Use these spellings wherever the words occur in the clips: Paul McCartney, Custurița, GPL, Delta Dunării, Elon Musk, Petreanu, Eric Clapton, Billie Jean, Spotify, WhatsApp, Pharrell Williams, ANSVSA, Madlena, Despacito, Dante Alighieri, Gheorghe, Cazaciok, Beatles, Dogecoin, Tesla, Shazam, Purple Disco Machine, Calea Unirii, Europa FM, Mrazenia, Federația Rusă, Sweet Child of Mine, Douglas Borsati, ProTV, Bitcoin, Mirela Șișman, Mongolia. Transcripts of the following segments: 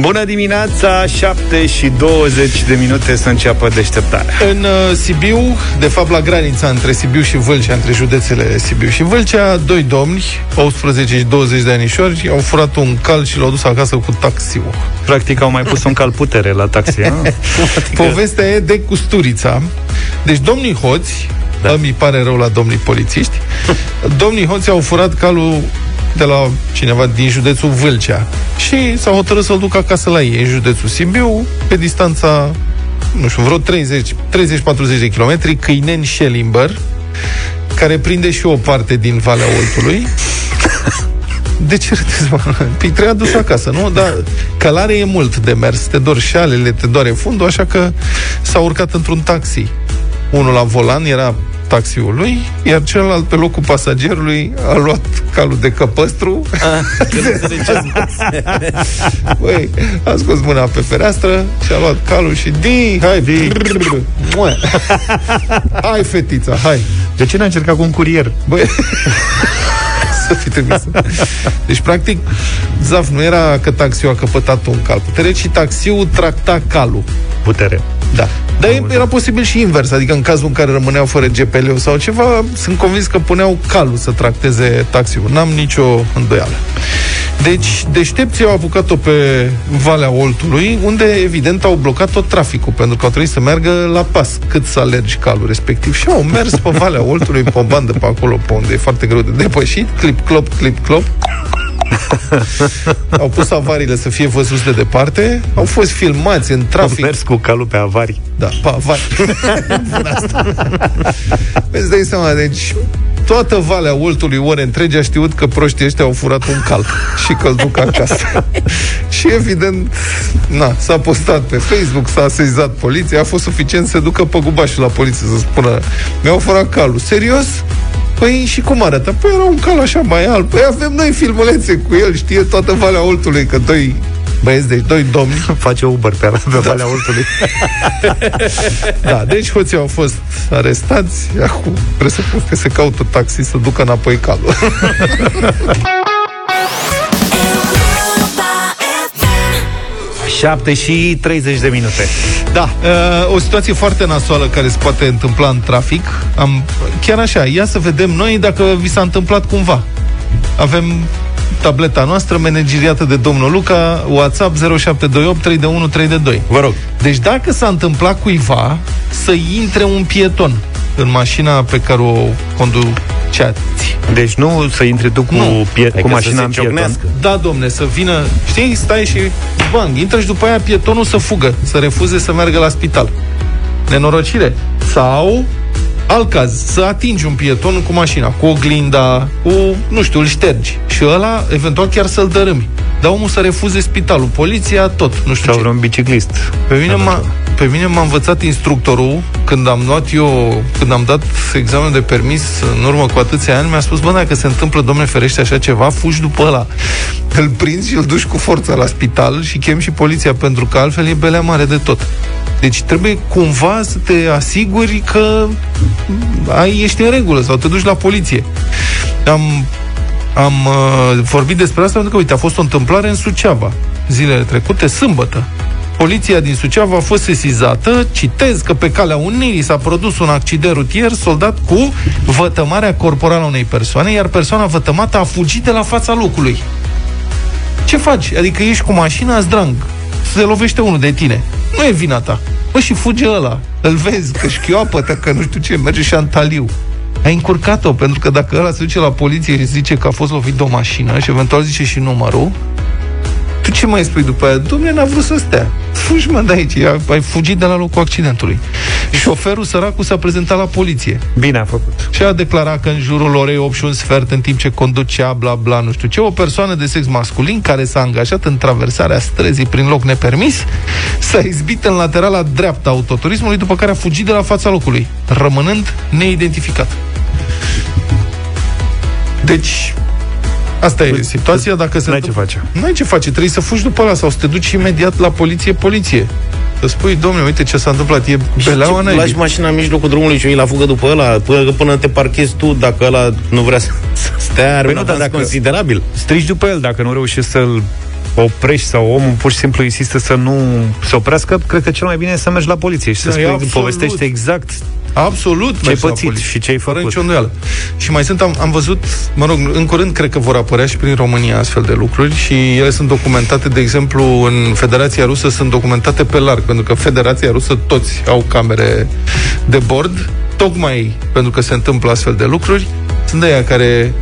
Bună dimineața, 7:20 să înceapă deșteptarea. În Sibiu, de fapt la granița între Sibiu și Vâlcea, între județele Sibiu și Vâlcea, doi domni, 18 și 20 de anișori, au furat un cal și l-au dus acasă cu taxiul. Practic au mai pus un cal putere la taxi. Povestea e de Custurița. Deci domnii hoți, da, îmi pare rău la domnii polițiști, domnii hoți au furat calul de la cineva din județul Vâlcea și s-au hotărât să-l duc acasă la ei, în județul Sibiu, pe distanța, nu știu, vreo 30-40 de kilometri, câineni Șelimbăr, care prinde și o parte din Valea Oltului. De ce râdeți, mă? Păi trebuia dus acasă, nu? Dar călare e mult de mers, te dor șalele, te doare fundul, așa că s-a urcat într-un taxi. Unul la volan era taxiul lui, iar celălalt pe locul pasagerului a luat calul de căpăstru. Băi, a scos mâna pe fereastră și a luat calul și hai fetița, hai. De ce n-a încercat cu un curier? Băi, să fi trimis. Deci, practic, zaf, nu era că taxiul a căpătat un cal putere, ci taxiul tracta calul putere. Da. Dar era posibil și invers, adică în cazul în care rămâneau fără GPL sau ceva, sunt convins că puneau calul să tracteze taxiul. N-am nicio îndoială. Deci, deștepții au apucat-o pe Valea Oltului, unde, evident, au blocat tot traficul, pentru că au trebuit să meargă la pas cât să alergi calul respectiv. Și au mers pe Valea Oltului, pe o bandă pe acolo, pe unde e foarte greu de depășit, clip-clop, clip-clop. Au pus avariile să fie văzuți de departe. Au fost filmați în trafic. Au mers cu calul pe avarii. Da, pe avarii. Îți dai seama, deci toată Valea Oltului, ore întregi, a știut că proștii ăștia au furat un cal și că-l duc acasă. Și evident, na, s-a postat pe Facebook, s-a sesizat poliția. A fost suficient să ducă păgubașul la poliție să spună: mi-au furat calul. Serios? Păi și cum arată? Păi era un cal așa mai alb. Păi avem noi filmulețe cu el, știe toată Valea Oltului că doi băieți, deci doi domni. Face Uber pe Valea Oltului. Da, deci hoții au fost arestați. Acum presupun că se caută taxi să ducă înapoi calul. Șapte și 30 de minute. Da, o situație foarte nasoală care se poate întâmpla în trafic. Chiar așa, ia să vedem noi dacă vi s-a întâmplat cumva. Avem tableta noastră manageriată de domnul Luca, WhatsApp 0728 312 312. Vă rog. Deci dacă s-a întâmplat cuiva să intre un pieton în mașina pe care o conduceați. Deci nu să intre tu cu mașina în pieton. Da, domne, să vină, știi, stai și bang, intră și după aia pietonul să fugă, să refuze să meargă la spital. Nenorocire. Sau alt caz, să atingi un pieton cu mașina, cu oglinda, cu, nu știu, îl ștergi și ăla, eventual, chiar să-l dărâmi. Dar omul să refuze spitalul, poliția, tot, nu știu. Sau ce. Sau un biciclist. Pe mine m-a învățat instructorul, când am dat examenul de permis în urmă cu atâția ani, mi-a spus: bă, dacă se întâmplă, Doamne ferește, așa ceva, fugi după ăla. Îl prinzi și îl duci cu forța la spital și chemi și poliția, pentru că altfel e belea mare de tot. Deci trebuie cumva să te asiguri că ești în regulă sau te duci la poliție. Am vorbit despre asta pentru că, uite, a fost o întâmplare în Suceava zilele trecute, sâmbătă. Poliția din Suceava a fost sesizată, citez, că pe Calea Unirii s-a produs un accident rutier soldat cu vătămarea corporală a unei persoane, iar persoana vătămată a fugit de la fața locului. Ce faci? Adică ești cu mașina, zdrang, se lovește unul de tine. Nu e vina ta. Bă, și fuge ăla. Îl vezi că șchioapătă, că nu știu ce, merge și antaliu. Ai încurcat-o, pentru că dacă ăla se duce la poliție și zice că a fost lovit de o mașină și eventual zice și numărul, tu ce mai spui după aia? Dom'le, n-a vrut să stea. Fugi, mă, de aici. Ai fugit de la locul accidentului. Șoferul, săracul, s-a prezentat la poliție. Bine a făcut. Și a declarat că în jurul orei 8:15, în timp ce conducea, bla, bla, nu știu ce, o persoană de sex masculin care s-a angajat în traversarea străzii prin loc nepermis s-a izbit în laterala dreaptă a autoturismului, după care a fugit de la fața locului, rămânând neidentificat. Deci... asta e situația, dacă se întâmplă. N-ai ce face, trebuie să fugi după ăla sau să te duci imediat la poliție. Să spui: domnule, uite ce s-a întâmplat, e beleaua naibii. Lași mașina în mijlocul drumului și o iei la fugă după ăla, până te parchezi tu, dacă ăla nu vrea să stea, are un avans considerabil. Strici după el, dacă nu reușești să-l oprești sau omul pur și simplu insistă să nu se oprească, cred că cel mai bine e să mergi la poliție și să spui, absolut, povestește exact ce-ai pățit și ce-ai făcut. Și mai sunt, am văzut, mă rog, în curând cred că vor apărea și prin România astfel de lucruri și ele sunt documentate, de exemplu, în Federația Rusă sunt documentate pe larg, pentru că Federația Rusă toți au camere de bord, tocmai pentru că se întâmplă astfel de lucruri. Sunt de aia care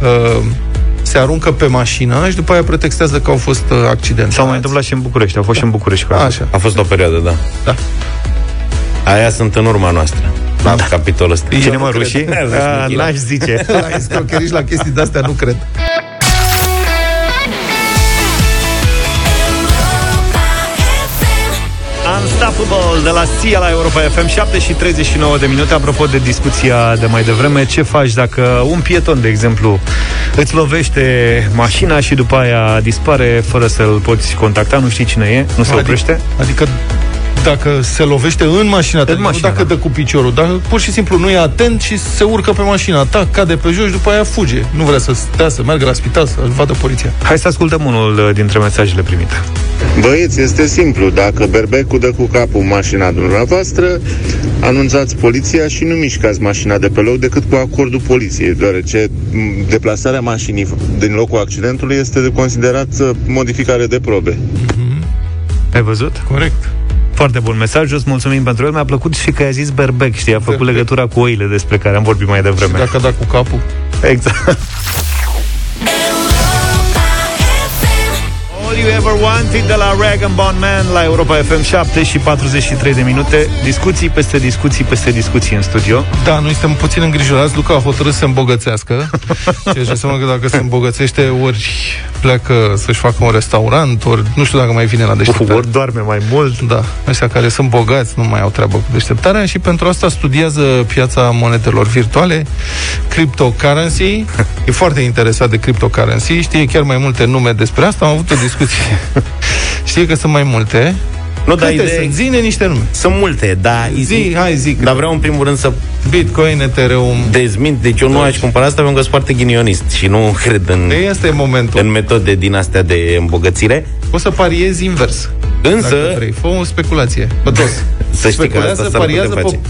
se aruncă pe mașină și după aia pretextează că au fost accidente. S-au mai întâmplat și în București, au fost și în București. Așa. A fost o perioadă, da. Aia sunt în urma noastră. La capitolul ăsta. Cine mă rușii? N-aș zice. La escrocheriști, la chestii de-astea nu cred. 'Unstoppable' de la Sia la Europa FM, 7:39. Apropo de discuția de mai devreme, ce faci dacă un pieton, de exemplu, îți lovește mașina și după aia dispare fără să-l poți contacta, nu știi cine e, nu se oprește? Adică dacă se lovește în mașina ta, nu dacă dă cu piciorul, dacă pur și simplu nu e atent și se urcă pe mașina ta, cade pe jos și după aia fuge. Nu vrea să stea, să meargă la spital, să-l vadă poliția. Hai să ascultăm unul dintre mesajele primite. Băieți, este simplu. Dacă berbecul dă cu capul mașina dumneavoastră, anunțați poliția și nu mișcați mașina de pe loc decât cu acordul poliției, deoarece deplasarea mașinii din locul accidentului este considerată modificare de probe. Mm-hmm. Ai văzut? Corect. Foarte bun mesaj, îți mulțumim pentru el. Mi-a plăcut și că ai zis berbec, știi, a făcut legătura cu oile despre care am vorbit mai devreme. Și dacă da cu capul. Exact. All You Ever Wanted de la Dragon Ball la Europa FM, 7:43. Discuții peste discuții peste discuții în studio. Da, noi suntem puțin îngrijorați. Luca a hotărât să se îmbogățească. Ceea ce înseamnă că dacă se îmbogățește, ori pleacă să-și facă un restaurant, ori nu știu dacă mai vine la deșteptare. Ori doarme mai mult. Da, ăștia care sunt bogați nu mai au treabă cu deșteptarea și pentru asta studiază piața monedelor virtuale, cryptocurrency. E foarte interesat de cryptocurrency, știe chiar mai multe nume despre asta. Am avut o discuție. Știi că sunt mai multe. Nu, dar idei. Zine niște nume. Sunt multe, dar zic. Dar vreau în primul rând să Bitcoin, Ethereum. Dezmint, deci eu nu aș cumpăra asta pentru că sunt foarte ghinionist și nu cred în este momentul. În metode din astea de îmbogățire. O să pariezi invers. Însă fă o speculație. Să știi că asta s-ar putea face.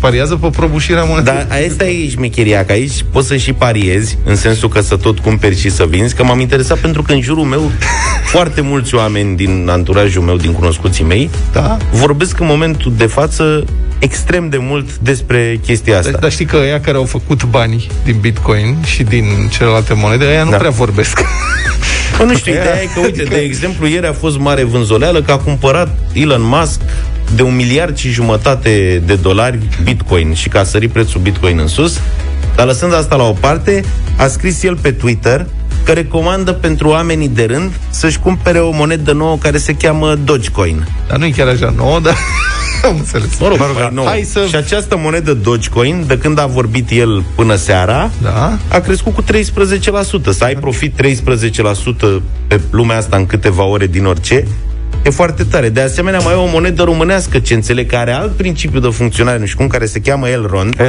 Pariază pe prăbușirea monedei. Dar asta e șmecheria, că aici poți să și pariezi, în sensul că să tot cumperi și să vinzi, că m-am interesat pentru că în jurul meu foarte mulți oameni din anturajul meu, din cunoscuții mei, vorbesc în momentul de față extrem de mult despre chestia asta. Dar știi că ăia care au făcut bani din Bitcoin și din celelalte monede, ăia nu prea vorbesc. Bă, nu știu, ideea e că, uite, de exemplu, ieri a fost mare vânzoleală că a cumpărat Elon Musk de $1,5 miliarde Bitcoin și că a sărit prețul Bitcoin în sus, dar lăsând asta la o parte, a scris el pe Twitter că recomandă pentru oamenii de rând să-și cumpere o monedă nouă care se cheamă Dogecoin. Dar nu e chiar așa nouă, dar... Am înțeles. Și această monedă Dogecoin, de când a vorbit el până seara, a crescut cu 13%. Să ai profit 13% pe lumea asta în câteva ore din orice, e foarte tare. De asemenea, mai e o monedă românească, ce înțeleg, care are alt principiu de funcționare, nu știu cum, care se cheamă Elrond.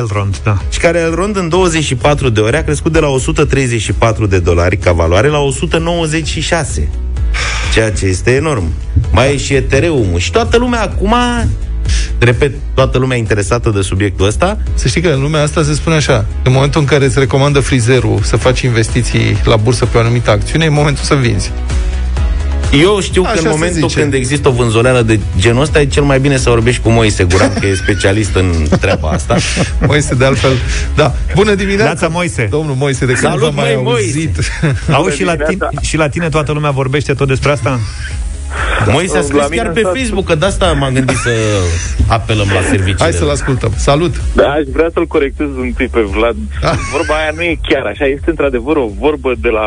Și care Elrond în 24 de ore a crescut de la $134 ca valoare la $196. Ceea ce este enorm. Mai e și Ethereum-ul. Și toată lumea acum... Repet, toată lumea interesată de subiectul ăsta. Să știi că în lumea asta se spune așa: în momentul în care îți recomandă frizerul să faci investiții la bursă pe o anumită acțiune, e momentul să vinzi. Eu știu că în momentul când există o vânzoleală de genul ăsta, e cel mai bine să vorbești cu Moise Guran, că e specialist în treaba asta. Moise, de altfel, da. Bună dimineața, Moise. Domnul Moise, de când v-am mai auzit. Auzi, și la tine toată lumea vorbește tot despre asta? Da. Moise a scris chiar pe Facebook, că de asta m-am gândit să apelăm la serviciile. Hai să-l ascultăm. Salut! Da, aș vrea să-l corectez un pic pe Vlad. Vorba aia nu e chiar așa. Este într-adevăr o vorbă de la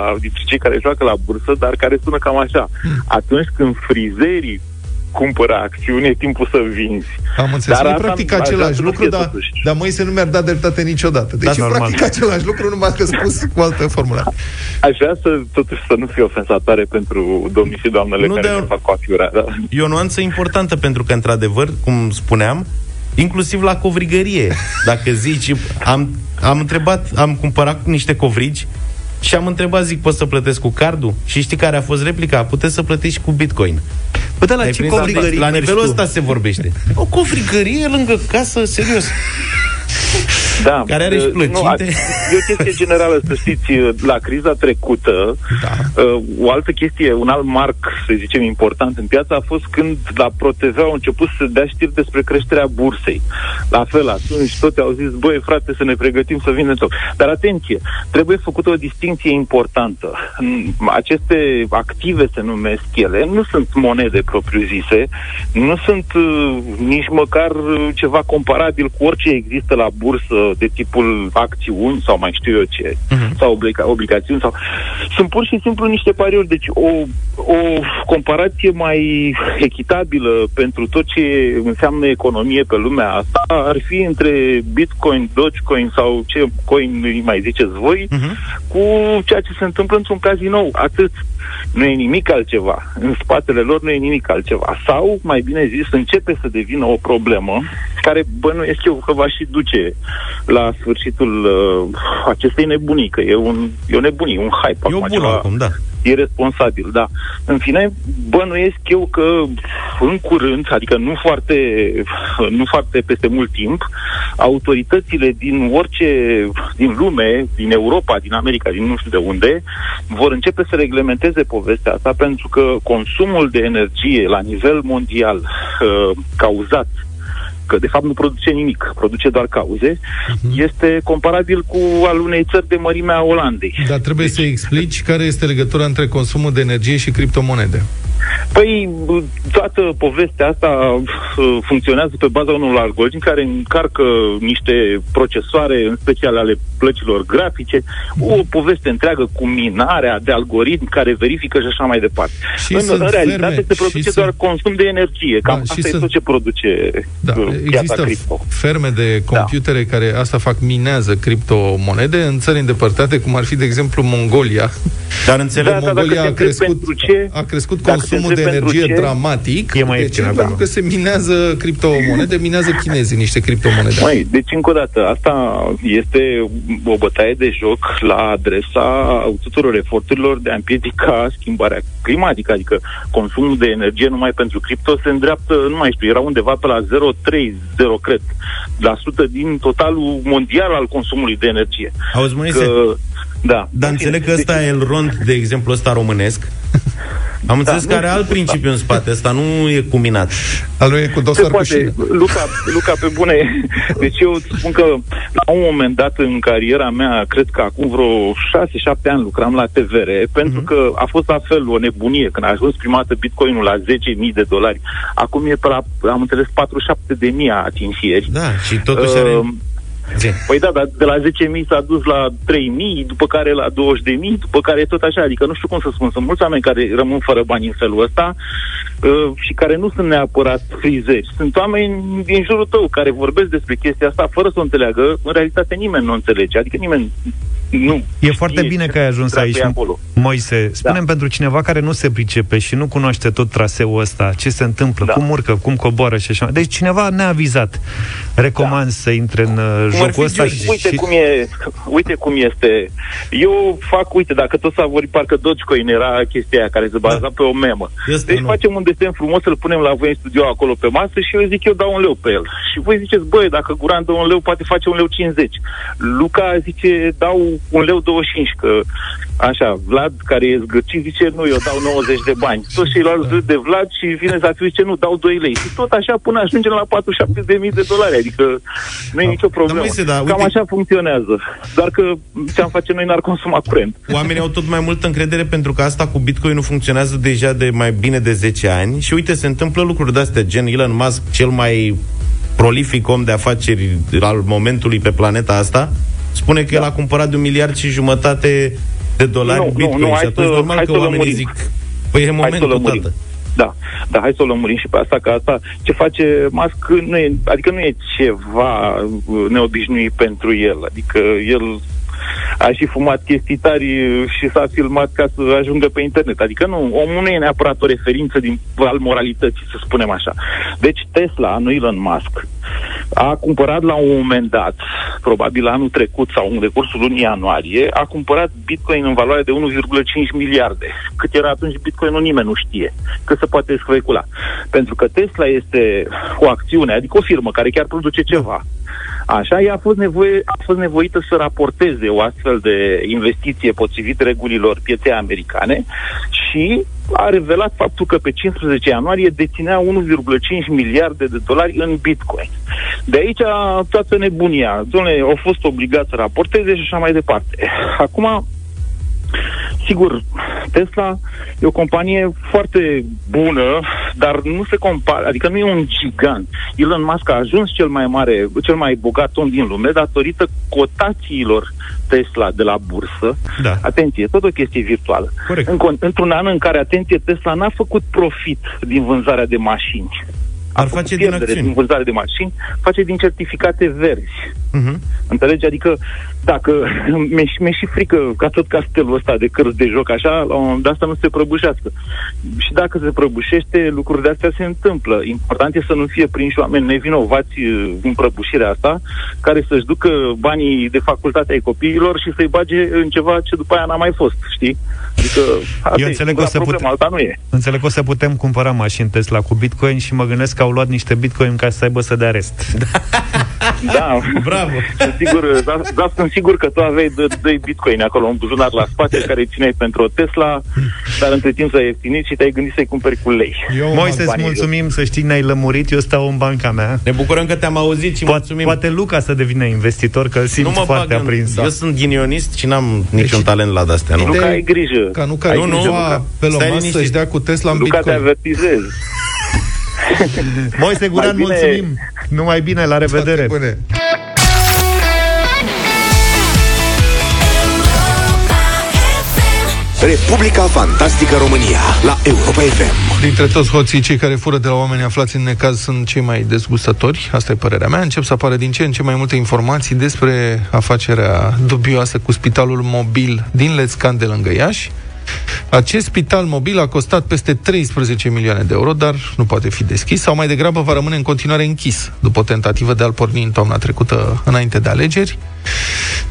cei care joacă la bursă, dar care sună cam așa. Atunci când frizerii cumpără acțiune, e timpul să vinzi. Am înțeles, dar practic același lucru, dar Moise nu mi-ar da dreptate niciodată. Deci practic același lucru, numai că spus cu altă formulă. Aș vrea să, totuși, să nu fie ofensatoare pentru domnii și doamnele care ne fac coafiura. Da. E o nuanță importantă, pentru că, într-adevăr, cum spuneam, inclusiv la covrigărie, dacă zici, am cumpărat niște covrigi Și am întrebat, zic, pot să plătesc cu cardul? Și știi care a fost replica? Puteți să plătiți și cu Bitcoin. Păi la ce covrigărie? La nivelul ăsta se vorbește. O covrigărie lângă casă, serios. Da, care are și plăcinte. E o chestie generală, să știți, la criza trecută, da. O altă chestie, un alt marc, să zicem, important în piață a fost când la ProTV au început să dea știri despre creșterea bursei. La fel, atunci toți au zis, băi, frate, să ne pregătim să vindem tot. Dar atenție, trebuie făcută o distinție importantă. Aceste active, se numesc ele, nu sunt monede propriu-zise, nu sunt nici măcar ceva comparabil cu orice există la bursă de tipul acțiuni sau mai știu eu ce, sau obligațiuni sau... Sunt pur și simplu niște pariuri. Deci o comparație mai echitabilă pentru tot ce înseamnă economie pe lumea asta ar fi între Bitcoin, Dogecoin sau ce coin îi mai ziceți voi, cu ceea ce se întâmplă într-un cazinou. Atât. Nu e nimic altceva. În spatele lor nu e nimic altceva. Sau, mai bine zis, începe să devină o problemă care bănuiesc eu că va și duce la sfârșitul acestei nebunii, că e o nebunie, un hype. E acum, o bună acum, da. Irresponsabil, da. În fine, bănuiesc eu că în curând, adică nu foarte peste mult timp, autoritățile din lume, din Europa, din America, din nu știu de unde, vor începe să reglementeze povestea asta, pentru că consumul de energie la nivel mondial cauzat, că de fapt nu produce nimic, produce doar cauze, este comparabil cu al unei țări de mărimea Olandei. Dar trebuie să explici care este legătura între consumul de energie și criptomonede. Păi, toată povestea asta funcționează pe baza unor algoritmi care încarcă niște procesoare, în special ale plăcilor grafice, o poveste întreagă cu minarea de algoritmi care verifică și așa mai departe. Și în realitate se produce doar consum de energie. Cam asta e tot ce produce piața cripto. Ferme de computere care asta fac, minează criptomonede în țări îndepărtate, cum ar fi, de exemplu, Mongolia. Dar înțeleg, Mongolia a crescut consumul de energie dramatic, e mai ieftin, pentru că se minează criptomonede, minează chinezii niște criptomonede. Deci, încă o dată, asta este o bătaie de joc la adresa tuturor eforturilor de a împiedica schimbarea climatică, adică consumul de energie numai pentru cripto se îndreaptă, nu mai știu, era undeva pe la 0,30, cred, la sută din totalul mondial al consumului de energie. Auzi, Moise? Da. Dar înțeleg că ăsta e Elrond, de exemplu, ăsta românesc. Am înțeles că are alt principiu în spate. Asta nu e cu minat. Al lui e cu dosar cu șine. Luca, pe bune. Deci eu spun că la un moment dat în cariera mea, cred că acum vreo 6-7 ani lucram la TVR, pentru că a fost la fel o nebunie. Când a ajuns prima dată Bitcoinul la $10,000, acum e pe la, am înțeles, 47.000 a atins ieri. Da, și totuși are... Păi da, dar de la 10.000 s-a dus la 3.000, după care la 20.000, după care tot așa, adică nu știu cum să spun, sunt mulți oameni care rămân fără bani în felul ăsta și care nu sunt neapărat frizeri. Sunt oameni din jurul tău care vorbesc despre chestia asta fără să o înțeleagă, în realitate nimeni nu înțelege, adică nimeni nu. E foarte bine că ai ajuns aici, Moise. Spune-mi pentru cineva care nu se pricepe și nu cunoaște tot traseul ăsta, ce se întâmplă, cum urcă, cum coboară și așa. Deci cineva neavizat, recomand să intre în jocul ăsta. Uite cum este. Eu fac, uite, dacă tot s-a vorbit, parcă Dogecoin era chestia aia care se baza pe o memă. Este deci facem un desen frumos, îl punem la voi în studio acolo pe masă și eu zic, eu dau £1 pe el. Și voi ziceți, băi, dacă Guran dă £1, poate face £1.50. Luca zice, dau £1.25, că așa, Vlad, care e zgârcit, zice, nu, eu dau 90 de bani. Toți ceilalți râd de Vlad și vine să fiu, zice, nu, dau £2. Și tot așa până ajungem la $47.000. Adică nu e nicio problemă. Cam așa funcționează. Doar că ce-am face noi n-ar consuma curent. Oamenii au tot mai multă încredere pentru că asta cu Bitcoin nu funcționează deja de mai bine de 10 ani. Și uite, se întâmplă lucruri de-astea, gen Elon Musk, cel mai prolific om de afaceri al momentului pe planeta asta, spune că el a cumpărat de $1,550 million Bitcoin. Nu, și atunci normal că oamenii zic, păi e momentul, tată. Da, hai să o lămurim și pe asta, că asta ce face Musk nu e ceva neobișnuit pentru el. Adică el a și fumat chestii tari și s-a filmat ca să ajungă pe internet. Adică nu, omul nu e neapărat o referință al moralității, să spunem așa. Deci Tesla, nu Elon Musk, a cumpărat la un moment dat, probabil anul trecut sau în decursul lunii ianuarie, a cumpărat Bitcoin în valoare de 1,5 miliarde. Cât era atunci Bitcoin, nimeni nu știe, că se poate specula. Pentru că Tesla este o acțiune, adică o firmă care chiar produce ceva. Așa, ea a fost nevoită să raporteze o astfel de investiție potrivit regulilor pieței americane și a revelat faptul că pe 15 ianuarie deținea 1,5 miliarde de dolari în Bitcoin. De aici toată nebunia. Dom'le, au fost obligați să raporteze și așa mai departe. Acum, sigur, Tesla e o companie foarte bună, dar nu se compară, adică nu e un gigant. Elon Musk a ajuns cel mai bogat om din lume datorită cotațiilor Tesla de la bursă. Da. Atenție, tot o chestie virtuală. Într-un an în care, atenție, Tesla n-a făcut profit din vânzarea de mașini. Ar face din acțiuni. Din vânzare de mașini, face din certificate verzi. Uh-huh. Înțelegi? Adică, dacă mi-e și frică ca tot castelul ăsta de cărți de joc, așa, de asta nu se prăbușească. Și dacă se prăbușește, lucruri de astea se întâmplă. Important e să nu fie prinși oameni nevinovați din prăbușirea asta, care să-și ducă banii de facultate ai copiilor și să-i bage în ceva ce după aia n-a mai fost, știi? Adică, eu înțeleg că o să putem cumpăra mașini Tesla cu Bitcoin și mă gândesc că au luat niște Bitcoin ca să aibă să dea rest. Da. Bravo. Sunt sigur că tu aveai 2 Bitcoin acolo, un buzunar la spate care îi țineai pentru o Tesla, dar între timp s-ai ieftinit și te-ai gândit să-i cumperi cu lei. Moise, îți mulțumim, să știi, ne-ai lămurit, eu stau în banca mea. Ne bucurăm că te-am auzit și mulțumim. Poate Luca să devină investitor, că îl simți foarte aprins. Eu sunt ghinionist și n-am niciun talent la de-astea. Luca, ai grijă. Ca nu ca să-și dea cu Tesla în Bitcoin. Luca, te avertizez. Moise Guran, mulțumim. Numai bine, la revedere. Bune. 'Republica Fantastică România' la Europa FM. Dintre toți hoții, cei care fură de la oameni aflați în necaz sunt cei mai dezgustători. Asta e părerea mea. Încep să apară din ce în ce mai multe informații despre afacerea dubioasă cu spitalul mobil din Lețcan de lângă Iași. Acest spital mobil a costat peste 13 milioane de euro, dar nu poate fi deschis, sau mai degrabă va rămâne în continuare închis, după o tentativă de a-l porni în toamna trecută, înainte de alegeri.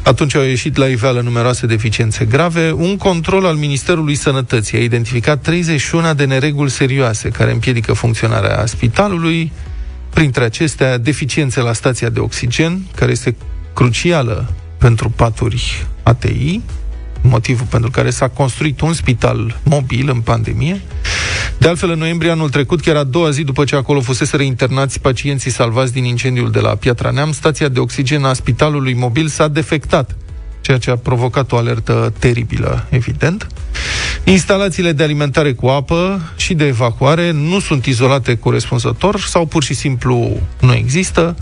Atunci au ieșit la iveală numeroase deficiențe grave. Un control al Ministerului Sănătății a identificat 31 de nereguli serioase care împiedică funcționarea spitalului. Printre acestea, deficiențe la stația de oxigen, care este crucială pentru paturi ATI, motivul pentru care s-a construit un spital mobil în pandemie. De altfel, în noiembrie anul trecut, chiar a doua zi după ce acolo fuseseră internați pacienții salvați din incendiul de la Piatra Neamț, stația de oxigen a spitalului mobil s-a defectat, ceea ce a provocat o alertă teribilă, evident. Instalațiile de alimentare cu apă și de evacuare nu sunt izolate corespunzător sau pur și simplu nu există.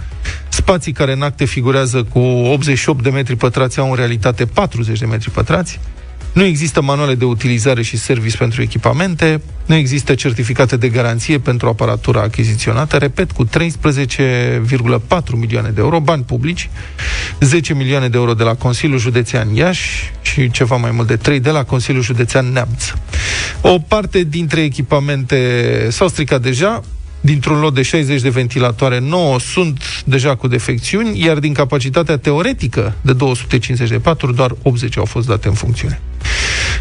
Spații care în acte figurează cu 88 de metri pătrați au în realitate 40 de metri pătrați. Nu există manuale de utilizare și service pentru echipamente. Nu există certificate de garanție pentru aparatura achiziționată, repet, cu 13,4 milioane de euro, bani publici, 10 milioane de euro de la Consiliul Județean Iași și ceva mai mult de 3 de la Consiliul Județean Neamț. O parte dintre echipamente s-au stricat deja. Dintr-un lot de 60 de ventilatoare, 9 sunt deja cu defecțiuni, iar din capacitatea teoretică de 250 de paturi, doar 80 au fost date în funcțiune.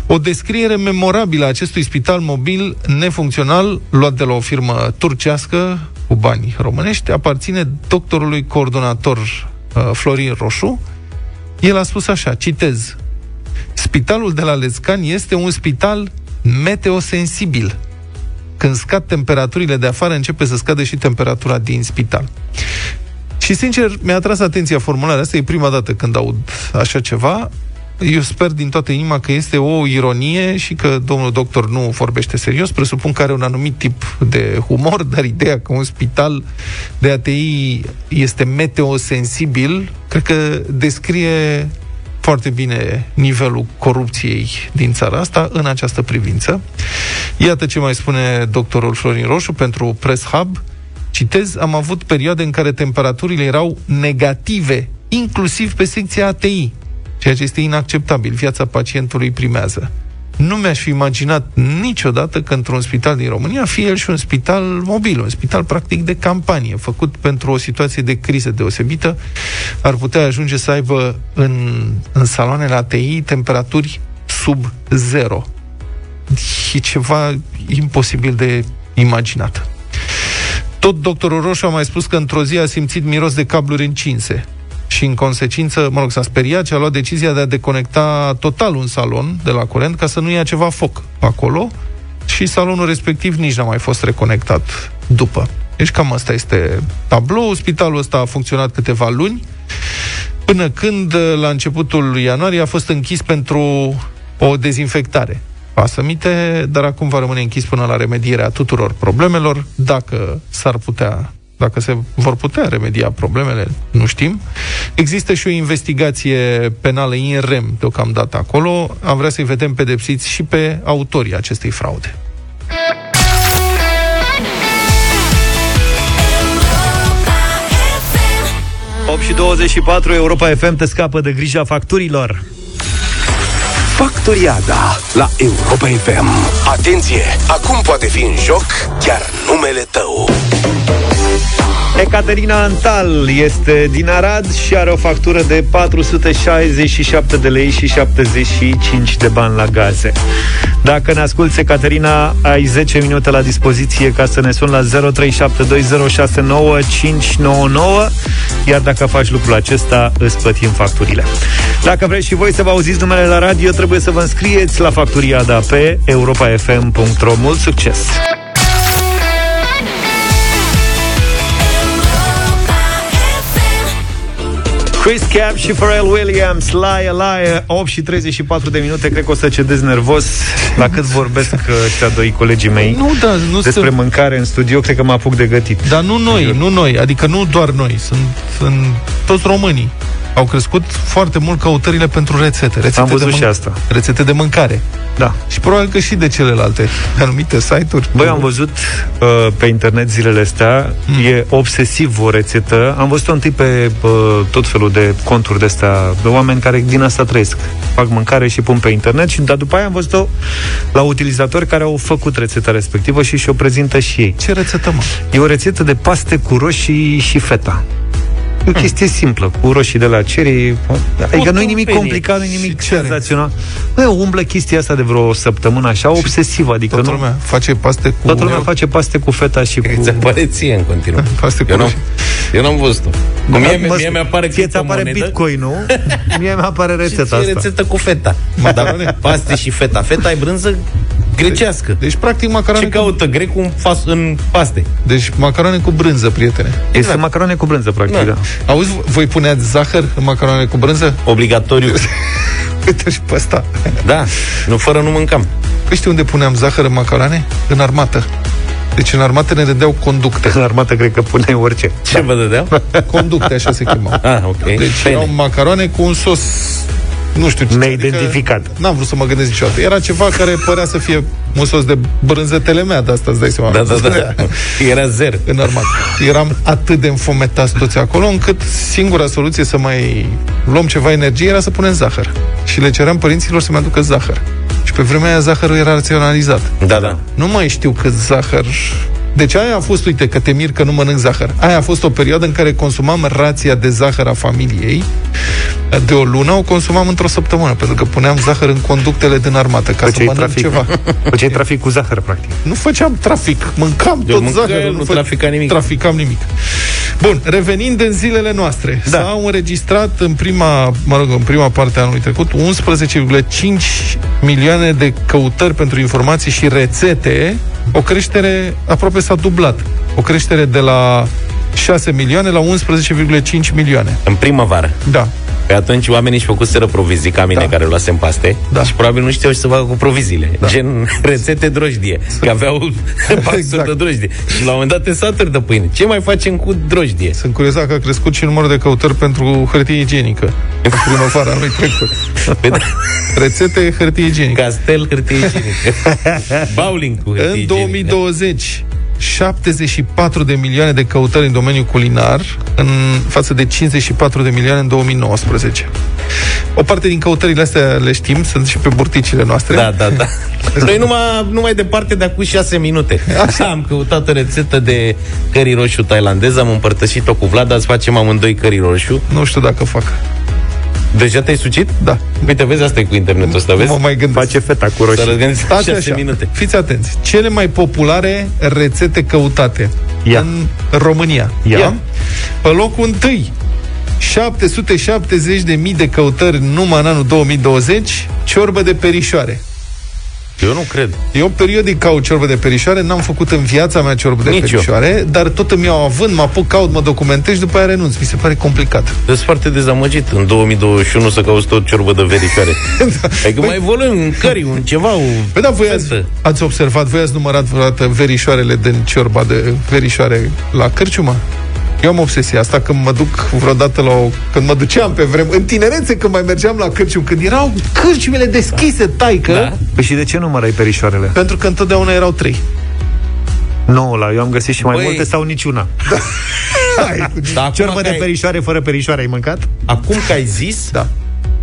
O descriere memorabilă a acestui spital mobil nefuncțional, luat de la o firmă turcească cu bani românești, aparține doctorului coordonator Florin Roșu. El a spus așa, citez: "Spitalul de la Lețcan este un spital meteosensibil. Când scad temperaturile de afară, începe să scadă și temperatura din spital." Și sincer, mi-a atras atenția formularea asta, e prima dată când aud așa ceva. Eu sper din toată inima că este o ironie și că domnul doctor nu vorbește serios. Presupun că are un anumit tip de humor, dar ideea că un spital de ATI este meteosensibil, cred că descrie foarte bine nivelul corupției din țara asta în această privință. Iată ce mai spune doctorul Florin Roșu pentru Press Hub. Citez: "Am avut perioade în care temperaturile erau negative, inclusiv pe secția ATI. ceea ce este inacceptabil. Viața pacientului primează. Nu mi-aș fi imaginat niciodată că într-un spital din România, fie el și un spital mobil, un spital practic de campanie, făcut pentru o situație de criză deosebită, ar putea ajunge să aibă în saloanele ATI temperaturi sub 0. E ceva imposibil de imaginat. Tot doctorul Roșu a mai spus că într-o zi a simțit miros de cabluri încinse. Și în consecință, s-a speriat și a luat decizia de a deconecta total un salon de la curent ca să nu ia ceva foc acolo și salonul respectiv nici n-a mai fost reconectat după. Deci cam asta este tablou. Spitalul ăsta a funcționat câteva luni, până când la începutul ianuarie a fost închis pentru o dezinfectare pasămite, dar acum va rămâne închis până la remedierea tuturor problemelor, dacă se vor putea remedia problemele, nu știm. Există și o investigație penală in rem deocamdată acolo. Am vrea să-i vedem pedepsiți și pe autorii acestei fraude. 8:24, Europa FM te scapă de grija facturilor. Factoriada la Europa FM. Atenție! Acum poate fi în joc chiar numele tău. Ecaterina Antal este din Arad și are o factură de 467 de lei și 75 de bani la gaze. Dacă ne asculți, Ecaterina, ai 10 minute la dispoziție ca să ne suni la 0372069599, iar dacă faci lucrul acesta, îți plătim facturile. Dacă vreți și voi să vă auziți numele la radio, trebuie să vă înscrieți la Facturiada pe europafm.ro. Mult succes! Chris Cap și Pharrell Williams, Liar Liar. 8:34 de minute, cred că o să cedezi nervos la cât vorbesc ăștia doi colegii mei despre mâncare în studio, cred că mă apuc de gătit. Dar nu noi, adică nu doar noi, sunt toți românii. Au crescut foarte mult căutările pentru rețete. Am văzut și asta. Rețete de mâncare. Da. Și probabil că și de celelalte anumite site-uri. Băi, am văzut pe internet zilele astea, e obsesiv o rețetă. Am văzut-o întâi pe tot felul de conturi de-astea, de oameni care din asta trăiesc. Fac mâncare și pun pe internet, dar după aia am văzut-o la utilizatori care au făcut rețeta respectivă și o prezintă și ei. Ce rețetă, mă? E o rețetă de paste cu roșii și feta. O chestie simplă, cu roșii de la cherry. Adică nu e nimic complicat, nu e nimic senzațional. Umblă chestia asta de vreo o săptămână așa, obsesivă, adică toată lumea face paste cu... Toată lumea face paste cu feta și cu... Îți apare ție în continuu. Paste cu roșii. Eu n-am văzut-o. Mie mi-apare criptomonedă. Bitcoin, nu? Mie mi-apare rețeta asta. Și rețetă cu feta. Paste și feta. Feta e brânză grecească. Deci practic macarone. Ce caută grecul în paste? Deci macarone cu brânză, prietene. Este macarone cu brânză, practic, da. Auzi, voi puneați zahăr în macarone cu brânză? Obligatoriu. Uite și pe ăsta. Da, fără nu mâncam. Știi unde puneam zahăr în macarone? În armată. Deci în armată ne dădeau conducte. În armată cred că puneai orice. Ce vă dădeau? Conducte, așa se chemau. Ah, okay. Deci erau macarone cu un sos... Nu știu ce. Neidentificat. Adică, n-am vrut să mă gândesc niciodată. Era ceva care părea să fie un sos de brânză telemea, de asta îți dai seama. Da. Era zer. În armat. Eram atât de înfometați toți acolo, încât singura soluție să mai luăm ceva energie era să punem zahăr. Și le ceream părinților să-mi aducă zahăr. Și pe vremea aia zahărul era raționalizat. Da. Nu mai știu cât zahăr... Deci aia a fost, uite, că te mir că nu mănânc zahăr. Aia a fost o perioadă în care consumam rația de zahăr a familiei. De o lună o consumam într-o săptămână, pentru că puneam zahăr în conductele din armată, ca să mănânc ceva. Făceai trafic cu zahăr, practic. Nu făceam trafic, mâncam zahărul. Nu traficam nimic. Bun, revenind în zilele noastre, s-au înregistrat în prima parte a anului trecut 11,5 milioane de căutări pentru informații și rețete, o creștere aproape s-a dublat. O creștere de la 6 milioane la 11,5 milioane. În primăvară. Da. Pe atunci oamenii își făcuseră provizii ca mine, care luasem paste, și probabil nu știau ce să facă cu proviziile. Da. Gen rețete drojdie, că aveau paxuri de drojdie. Și la un moment dat te saturi de pâine. Ce mai facem cu drojdie? Sunt curiozat că a crescut și numărul de căutări pentru hârtie igienică. În primăvara lui trecut. Rețete hârtie igienică. Castel hârtie igienică. Bowling cu hârtie igienică. În 2020 74 de milioane de căutări în domeniul culinar, în față de 54 de milioane în 2019. O parte din căutările astea le știm, sunt și pe burticile noastre. Da, da, da. Noi numai departe de acum 6 minute. Așa. Am căutat o rețetă de curry roșu thailandez, am împărtășit-o cu Vlad, azi facem amândoi curry roșu. Nu știu dacă fac. Deja te-ai sucit? Da. Uite, vezi, asta e cu internetul ăsta, vezi? Mă mai gândesc. Face feta cu roșii. Să răgândiți 6 minute. Fiți atenți. Cele mai populare rețete căutate în România. Pe locul întâi, 770.000 de căutări numai în anul 2020, ciorbă de perișoare. Eu nu cred. Eu periodic caut ciorbă de perișoare, n-am făcut în viața mea ciorbă de perișoare, dar tot îmi iau având, mă apuc, caut, mă documentez și după aia renunț. Mi se pare complicat. Ești foarte dezamăgit în 2021 să cauți tot ciorbă de perișoare. Adică mai evoluăm un curry, un ceva, un... Păi da, voi ați observat, voi ați numărat vreodată verișoarele din ciorba de verișoare la cârciuma? Eu am obsesia asta, când mă duc vreodată la o... Când mă duceam pe vreme, în tinerețe, când mai mergeam la cârcium, când erau cârciumele deschise, taică... Da? Păi și de ce numărai perișoarele? Pentru că întotdeauna erau 3. Nu, la eu am găsit și mai multe sau niciuna. Da. Ciorbă de perișoare fără perișoare ai mâncat? Acum că ai zis... Da.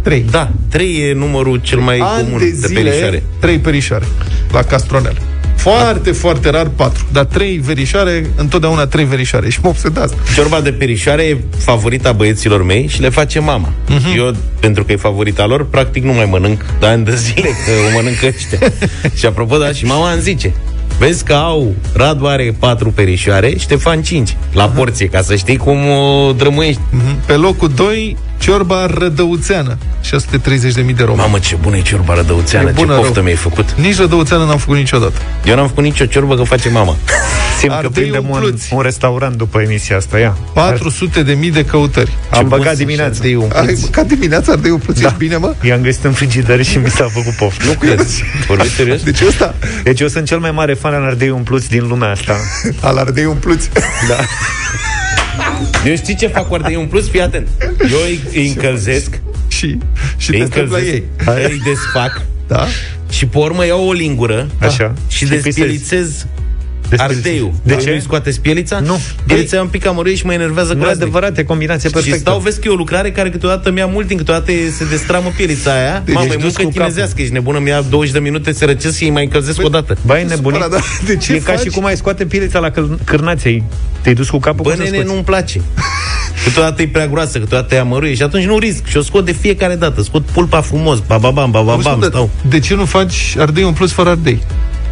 3. Da, 3 e numărul cel mai comun de perișoare. 3 perișoare la Castronel. Foarte, foarte rar 4, dar 3 verișoare, întotdeauna 3 verișoare și mă obsedează. Ciorba de perișoare e favorita băieților mei și le face mama. Eu, pentru că e favorita lor, practic nu mai mănânc de ani de zile, că o mănâncă ăștia. Și apropo, da, și mama îmi zice, vezi că Radu are 4 perișoare, Ștefan 5, la porție, ca să știi cum o drămâiești. Pe locul 2, ciorba rădăuțeană, 630.000 de români. Mamă, ce bună e ciorba rădăuțeană, ce poftă mi-ai făcut. Nici rădăuțeană n-am făcut niciodată. Eu n-am făcut nicio ciorbă, că face mama. Simt că prindem un restaurant după emisia asta, ia. 400.000 de căutări. Am băgat dimineața. Ai băgat dimineața ardei umpluți, ești bine, mă? I-am găsit în frigider și mi s-a făcut poftă. Nu cred. Vorbești serios? Deci eu sunt cel mai mare fan al ardei umpluți din lumea asta. Al ardei umpluți? Da. Eu știi ce fac cu ardei umpluți? Fii atent. Eu îi încălzesc. Și te strâng la ei. Îi desfac. Da. Și pe urmă iau o lingură. Așa. Și despilițez ardeiul. De ce? Nu-i scoateți pielița? Nu. Pielița e un pic amăruie și mă enervează cu groaznic. Nu, adevărat, e combinație perfectă. Și stau, vezi că e o lucrare care câteodată mi-a mult timp, câteodată se destramă pielița aia. Deci mamă, e muncă chinezească, ești nebună, mi-a 20 de minute, se răcesc și îi mai încălzesc o dată. Băi, nebunii, da. E faci? Ca și cum ai scoate pielița la cârnaței. Te-ai dus cu capul? Bă, nene, nu-mi place. Câteodată e prea groasă, câteodată e amăruie și atunci nu risc. Și o scot de fiecare dată, scot pulpa frumos, ba ba bam, ba ba bam, stau. De ce nu faci ardei în plus fără ardei?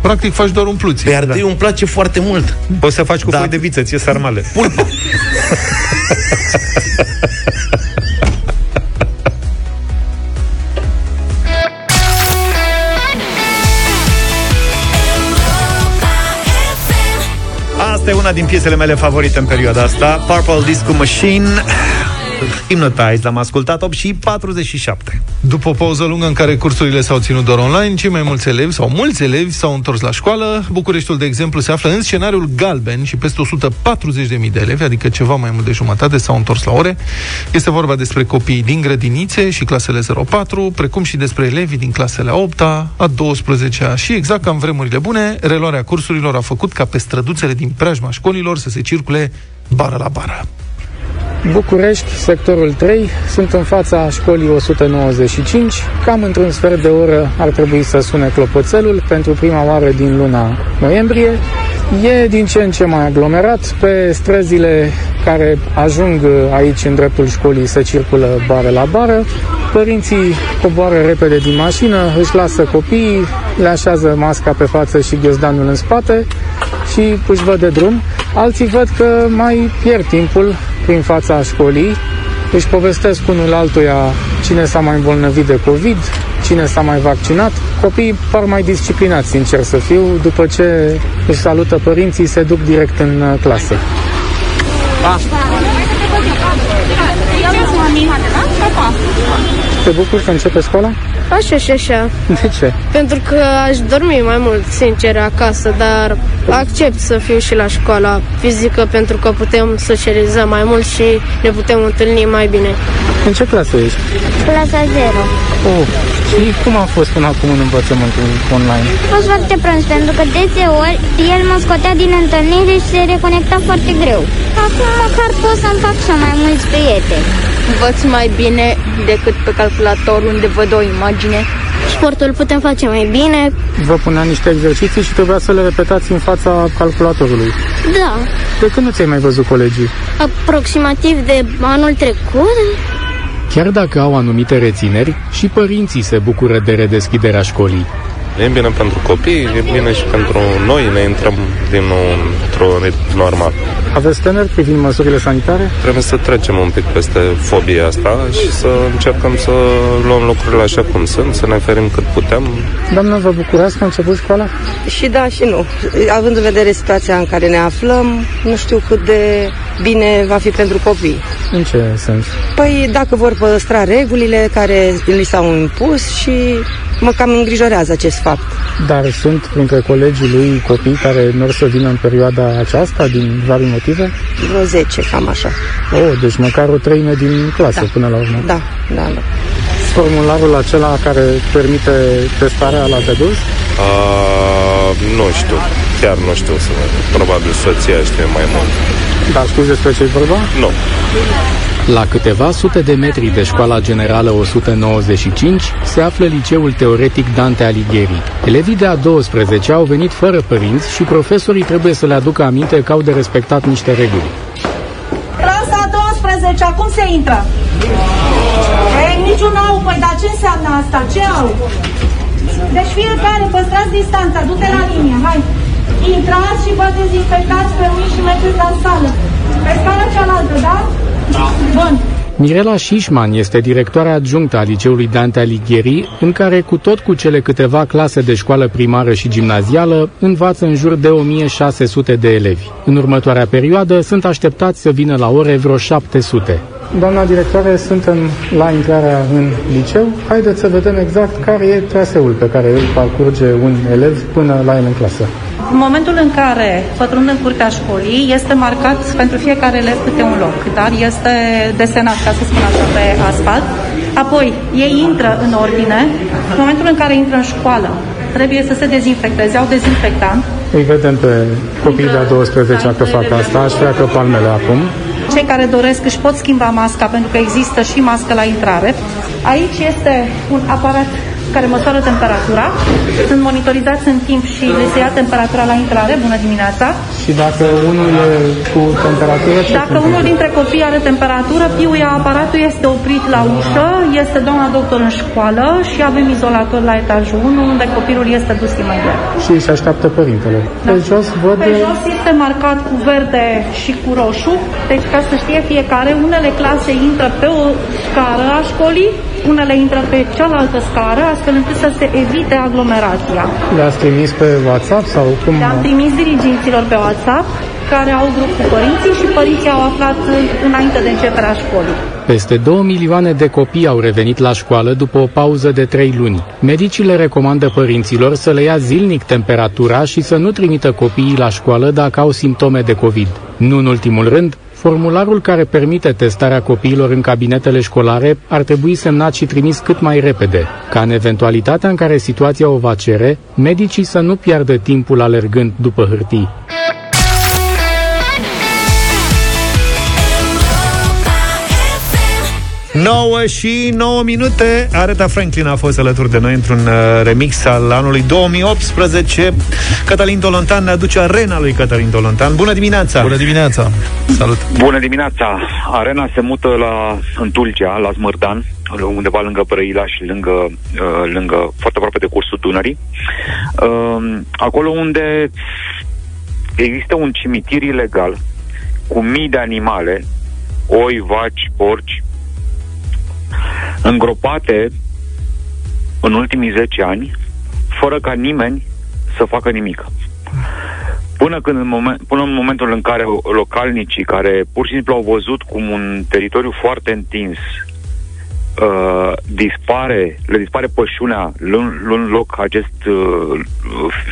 Practic faci doar umpluți. Pe ardei îmi place foarte mult. Poți să faci cu foi de viță, ție sarmale. Pulpa. Asta e una din piesele mele favorite în perioada asta. Purple Disco Machine. Hypnotize, l-am ascultat 8:47. După o pauză lungă în care cursurile s-au ținut doar online, cei mai mulți elevi sau mulți elevi s-au întors la școală. Bucureștiul, de exemplu, se află în scenariul galben și peste 140.000 de elevi, adică ceva mai mult de jumătate, s-au întors la ore. Este vorba despre copiii din grădinițe și clasele 0-4, precum și despre elevii din clasele a 8-a, a 12-a și exact ca în vremurile bune, reluarea cursurilor a făcut ca pe străduțele din preajma școlilor să se circule bară la bară. București, sectorul 3, sunt în fața școlii 195, cam într-un sfert de oră ar trebui să sune clopoțelul pentru prima oară din luna noiembrie. E din ce în ce mai aglomerat, pe străzile care ajung aici în dreptul școlii se circulă bară la bară, părinții coboară repede din mașină, își lasă copiii, le așează masca pe față și ghiozdanul în spate și își văd de drum. Alții văd că mai pierd timpul prin fața școlii, își povestesc unul altuia cine s-a mai îmbolnăvit de COVID, cine s-a mai vaccinat. Copiii par mai disciplinați, sincer să fiu, după ce își salută părinții, se duc direct în clasă. Da. Te bucur că începe școala? Așa și așa. De ce? Pentru că aș dormi mai mult, sincer, acasă, dar accept să fiu și la școala fizică pentru că putem socializa mai mult și ne putem întâlni mai bine. În ce clasă ești? Clasa 0. Oh, și cum a fost până acum în învățământul online? A fost foarte prost, pentru că deseori el mă scotea din întâlnire și se reconecta foarte greu. Acum măcar pot să-mi fac și mai mulți prieteni. Învăț mai bine decât pe calculator unde văd o imagine. Sportul putem face mai bine. Vă puneam niște exerciții și trebuia să le repetați în fața calculatorului. Da. De când nu ți-ai mai văzut colegii? Aproximativ de anul trecut. Chiar dacă au anumite rețineri, și părinții se bucură de redeschiderea școlii. E bine pentru copii, e bine și pentru noi, ne intrăm din nou într-o normă. Aveți temeri privind măsurile sanitare? Trebuie să trecem un pic peste fobia asta și să încercăm să luăm lucrurile așa cum sunt, să ne ferim cât putem. Doamna, vă bucurați că a început școala? Și da, și nu. Având în vedere situația în care ne aflăm, nu știu cât de bine va fi pentru copii. În ce sens? Păi dacă vor păstra regulile care li s-au impus și mă cam îngrijorează acest fapt. Dar sunt printre colegii lui copii care n-or să vină în perioada aceasta din vari motive? Vreo 10, cam așa. Oh, deci măcar o treime din clasă, da. Până la urmă. Da, da, da. Formularul acela care permite testarea l-ați adus? Nu știu, chiar nu știu să văd. Probabil soția știe mai mult. Dar știți despre ce-i vorba? Nu. La câteva sute de metri de școala generală 195 se află liceul teoretic Dante Alighieri. Elevii de a 12-a au venit fără părinți și profesorii trebuie să le aducă aminte că au de respectat niște reguli. Clasa 12-a, cum se intră? Ei, niciun au, păi, dar ce înseamnă asta? Ce au? Deci fiecare, păstrați distanța, du-te la linie, hai! Intrați și vă dezinfectați pe unii și mergeți la sală. Pe scara cealaltă, da? Da. Bun. Mirela Șișman este directoarea adjunctă a liceului Dante Alighieri, în care, cu tot cu cele câteva clase de școală primară și gimnazială, învață în jur de 1600 de elevi. În următoarea perioadă sunt așteptați să vină la ore vreo 700. Doamna directoare, suntem la intrarea în liceu. Haideți să vedem exact care e traseul pe care îl parcurge un elev până la el în clasă. În momentul în care pătrund în curtea școlii, este marcat pentru fiecare elev câte un loc, dar este desenat, ca să spun așa, pe asfalt. Apoi, ei intră în ordine. În momentul în care intră în școală, trebuie să se dezinfecteze, au dezinfectant. Îi vedem pe copiii de a 12-a că fac asta, aș vrea că palmele acum. Cei care doresc își pot schimba masca, pentru că există și mască la intrare. Aici este un aparat care măsoară temperatura, sunt monitorizați în timp și le se ia temperatura la intrare. Bună dimineața! Și dacă unul e cu temperatură? Dacă unul dintre copii are temperatură, piuia aparatul este oprit la ușă, este doamna doctor în școală și avem izolator la etajul 1, unde copilul este dus imediat. Și se așteaptă părintele. Da. Pe jos văd... Pe jos este marcat cu verde și cu roșu, deci ca să știe fiecare, unele clase intră pe o scară a școlii, unele intră pe cealaltă scară, astfel încât să se evite aglomerația. Le-ați trimis pe WhatsApp sau cum? Le-am trimis diriginților pe WhatsApp, care au grup cu părinții și părinții au aflat înainte de începerea școlii. Peste 2 milioane de copii au revenit la școală după o pauză de 3 luni. Medicii le recomandă părinților să le ia zilnic temperatura și să nu trimită copiii la școală dacă au simptome de COVID. Nu în ultimul rând, formularul care permite testarea copiilor în cabinetele școlare ar trebui semnat și trimis cât mai repede, ca în eventualitatea în care situația o va cere, medicii să nu piardă timpul alergând după hârtii. Nouă și 9 minute. Aretha Franklin a fost alături de noi într-un remix al anului 2018. Cătălin Tolontan ne aduce arena lui Cătălin Tolontan. Bună dimineața! Bună dimineața! Salut! Bună dimineața! Arena se mută în Tulcea, la Smârdan, undeva lângă Brăila și lângă foarte aproape de cursul Dunării. Acolo unde există un cimitir ilegal cu mii de animale, oi, vaci, porci, îngropate în ultimii 10 ani, fără ca nimeni să facă nimic. Până în momentul în care localnicii, care pur și simplu au văzut cum un teritoriu foarte întins le dispare pășunea luând loc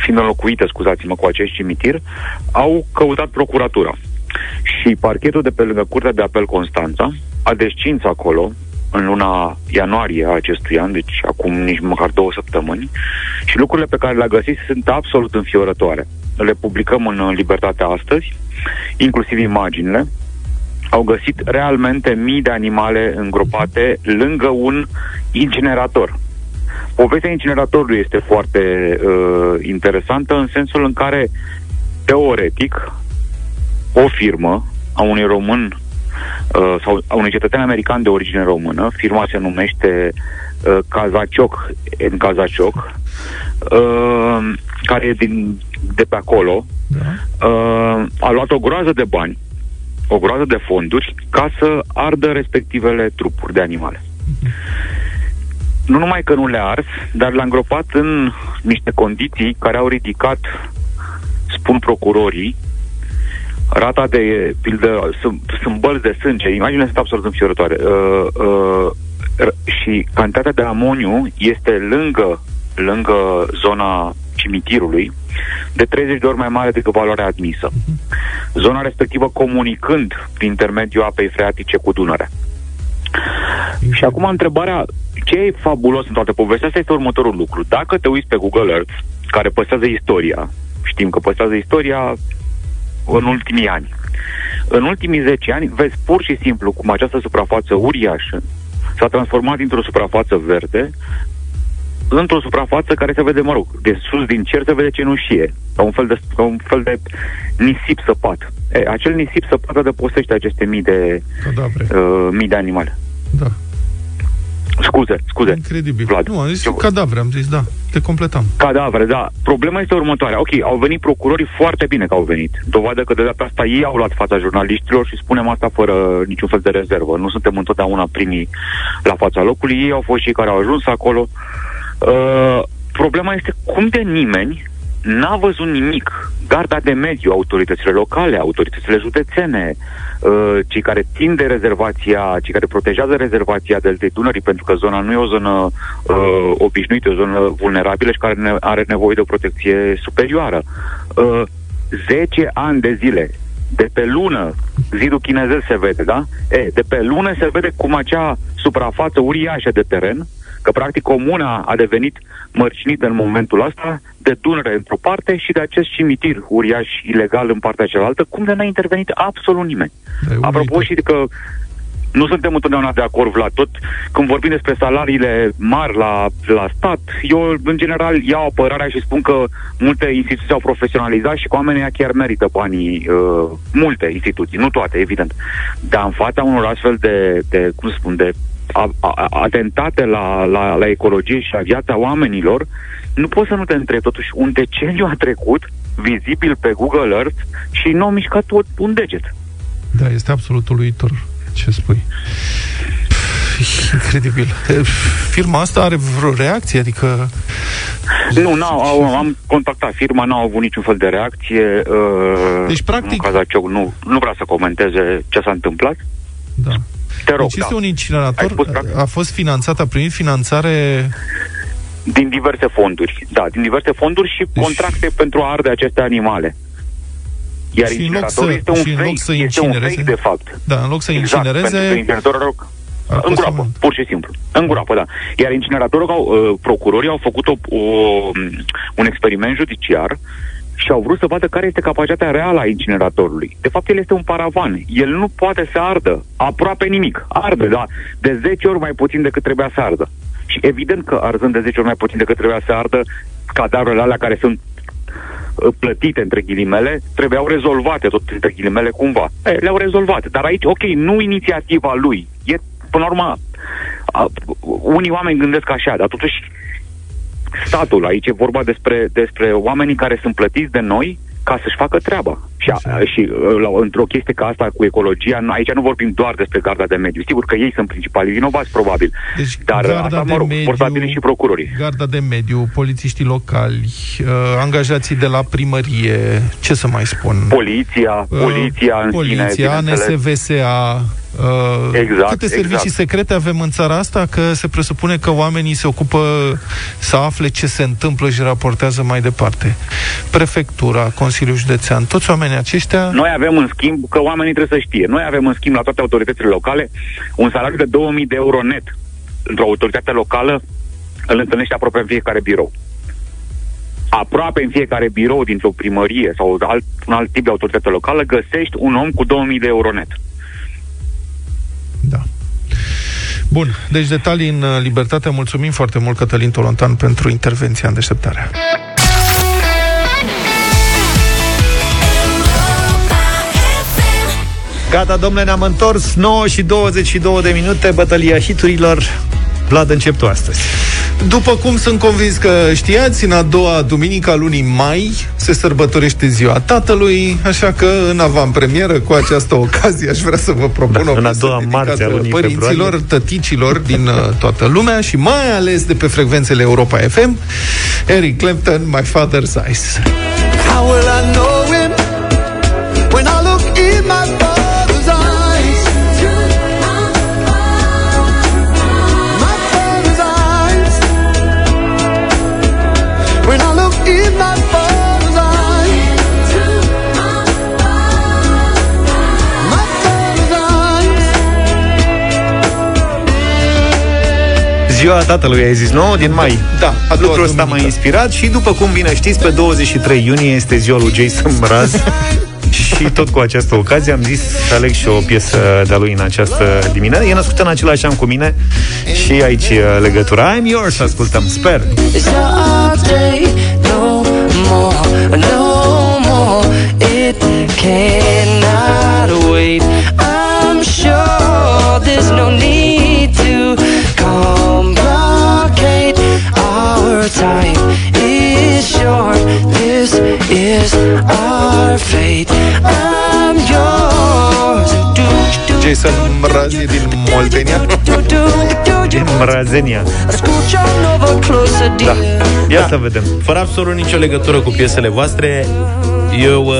fiind înlocuită, scuzați-mă, cu acest cimitir, au căutat procuratura. Și parchetul de pe lângă Curtea de Apel Constanța a descins acolo în luna ianuarie a acestui an, deci acum nici măcar 2 săptămâni, și lucrurile pe care le-a găsit sunt absolut înfiorătoare. Le publicăm în Libertatea astăzi, inclusiv imaginile. Au găsit realmente mii de animale îngropate lângă un incinerator. Povestea incineratorului este foarte interesantă, în sensul în care, teoretic, o firmă a unui român sau a unui cetățean american de origine română, firma se numește Cazaciok, care e de pe acolo, a luat o groază de bani, o groază de fonduri, ca să ardă respectivele trupuri de animale. Nu numai că nu le-a ars, dar le-a îngropat în niște condiții care au ridicat, spun procurorii, rata de, pildă, sunt bălți de sânge, imaginile sunt absolut înfiorătoare, și cantitatea de amoniu este lângă zona cimitirului, de 30 de ori mai mare decât valoarea admisă. Zona respectivă comunicând prin intermediul apei freatice cu Dunărea. Și acum întrebarea, ce e fabulos în toată povestea asta, este următorul lucru. Dacă te uiți pe Google Earth, care păstrează istoria, știm că păstrează istoria în ultimii ani, în ultimii 10 ani, vezi pur și simplu cum această suprafață uriașă s-a transformat dintr-o suprafață verde într-o suprafață care se vede, mă rog, de sus din cer se vede cenușie, ca un fel de nisip săpat. Acel nisip săpat adăpostește aceste mii de animale. Da. Scuze. Incredibil. Vlad. Nu, am zis cadavre, am zis, da. Te completam. Cadavre, da. Problema este următoarea. Ok, au venit procurorii, foarte bine că au venit. Dovadă că de data asta ei au luat fața jurnaliștilor și spunem asta fără niciun fel de rezervă. Nu suntem întotdeauna primii la fața locului. Ei au fost cei care au ajuns acolo. Problema este cum de nimeni n-a văzut nimic. Garda de mediu, autoritățile locale, autoritățile județene, cei care țin de rezervația, cei care protejează rezervația deltei Dunării, pentru că zona nu e o zonă obișnuită, o zonă vulnerabilă și care are nevoie de o protecție superioară. 10 ani de zile, de pe lună, zidul chinezesc se vede, da? De pe lună se vede cum acea suprafață uriașă de teren, că practic comuna a devenit mărcinită în momentul ăsta de Dunăre într-o parte și de acest cimitir uriaș ilegal în partea cealaltă, cum de n-a intervenit absolut nimeni. Apropo, și că nu suntem întotdeauna de acord, Vlad, tot când vorbim despre salariile mari la stat, eu în general iau apărarea și spun că multe instituții au profesionalizat și că oamenii chiar merită banii, multe instituții, nu toate, evident. Dar în fața unor astfel de cum să spun, de atentate la ecologie și la viața oamenilor, nu poți să nu te întrebi totuși un deceniu a trecut vizibil pe Google Earth și nu au mișcat un deget. Da, este absolut uluitor ce spui. Incredibil. Firma asta are vreo reacție? Adică... Nu, am contactat firma, n-au avut niciun fel de reacție. Deci, practic... Cazaciok nu vrea să comenteze ce s-a întâmplat. Da. Te rog, deci este un incinerator, a fost finanțat, a primit finanțare... Din diverse fonduri, da, din diverse fonduri și contracte pentru a arde aceste animale. Iar incineratorul este un fake, de fapt. Da, în loc să incinereze... Exact, în groapă, pur și simplu. În groapă, da. Iar incineratorul, procurorii au făcut un experiment judiciar și au vrut să vadă care este capacitatea reală a incineratorului. De fapt, el este un paravan. El nu poate să ardă aproape nimic. Arde, da, de 10 ori mai puțin decât trebuia să ardă. Și evident că arzând de 10 ori mai puțin decât trebuia să ardă, cadavrele alea care sunt plătite, între ghilimele, trebuiau rezolvate, tot între ghilimele, cumva. Le-au rezolvat. Dar aici, ok, nu inițiativa lui. E, până la urmă, unii oameni gândesc așa, dar totuși statul, aici e vorba despre oamenii care sunt plătiți de noi ca să-și facă treaba. Și într-o chestie ca asta cu ecologia, aici nu vorbim doar despre garda de mediu. Sigur că ei sunt principalii vinovați, probabil. Deci, dar asta, mă rog, portabili și procurorii. Garda de mediu, polițiștii locali, angajații de la primărie, ce să mai spun? Poliția, în sine, ANSVSA... Exact, câte servicii secrete avem în țara asta? Că se presupune că oamenii se ocupă să afle ce se întâmplă și raportează mai departe. Prefectura, Consiliul Județean, toți oamenii aceștia... Noi avem, în schimb, că oamenii trebuie să știe, noi avem, în schimb, la toate autoritățile locale, un salariu de 2000 de euro net. Într-o autoritate locală îl întâlnește aproape în fiecare birou. Aproape în fiecare birou dintr-o primărie sau un alt tip de autoritate locală găsești un om cu 2000 de euro net. Da. Bun, deci detalii în Libertate. Mulțumim foarte mult, Cătălin Tolontan, pentru intervenția în Deșteptarea. 9:22 ne-am întors, 9:22, bătălia hiturilor. Vlad, încep tu astăzi. După cum sunt convins că știați, în a doua duminică a lunii mai se sărbătorește Ziua Tatălui, așa că în avantpremieră, cu această ocazie, aș vrea să vă propun o piesă dedicată părinților, tăticilor din toată lumea și mai ales de pe frecvențele Europa FM, Eric Clapton, My Father's Eyes. How will I know? Ziua Tatălui, ai zis, 9 din mai. Da, lucrul ăsta m-a inspirat și, după cum bine știți, pe 23 iunie este ziua lui Jason Mraz și tot cu această ocazie am zis să aleg și o piesă de-a lui în această dimineață. E născută în același an cu mine și aici legătura. I'm yours, ascultăm, sper. Time is short, this is our fate. I'm yours. Jason Mraz e din Moldenia. Din Mrazenia. Da, ia să vedem. Fără absolut nicio legătură cu piesele voastre, eu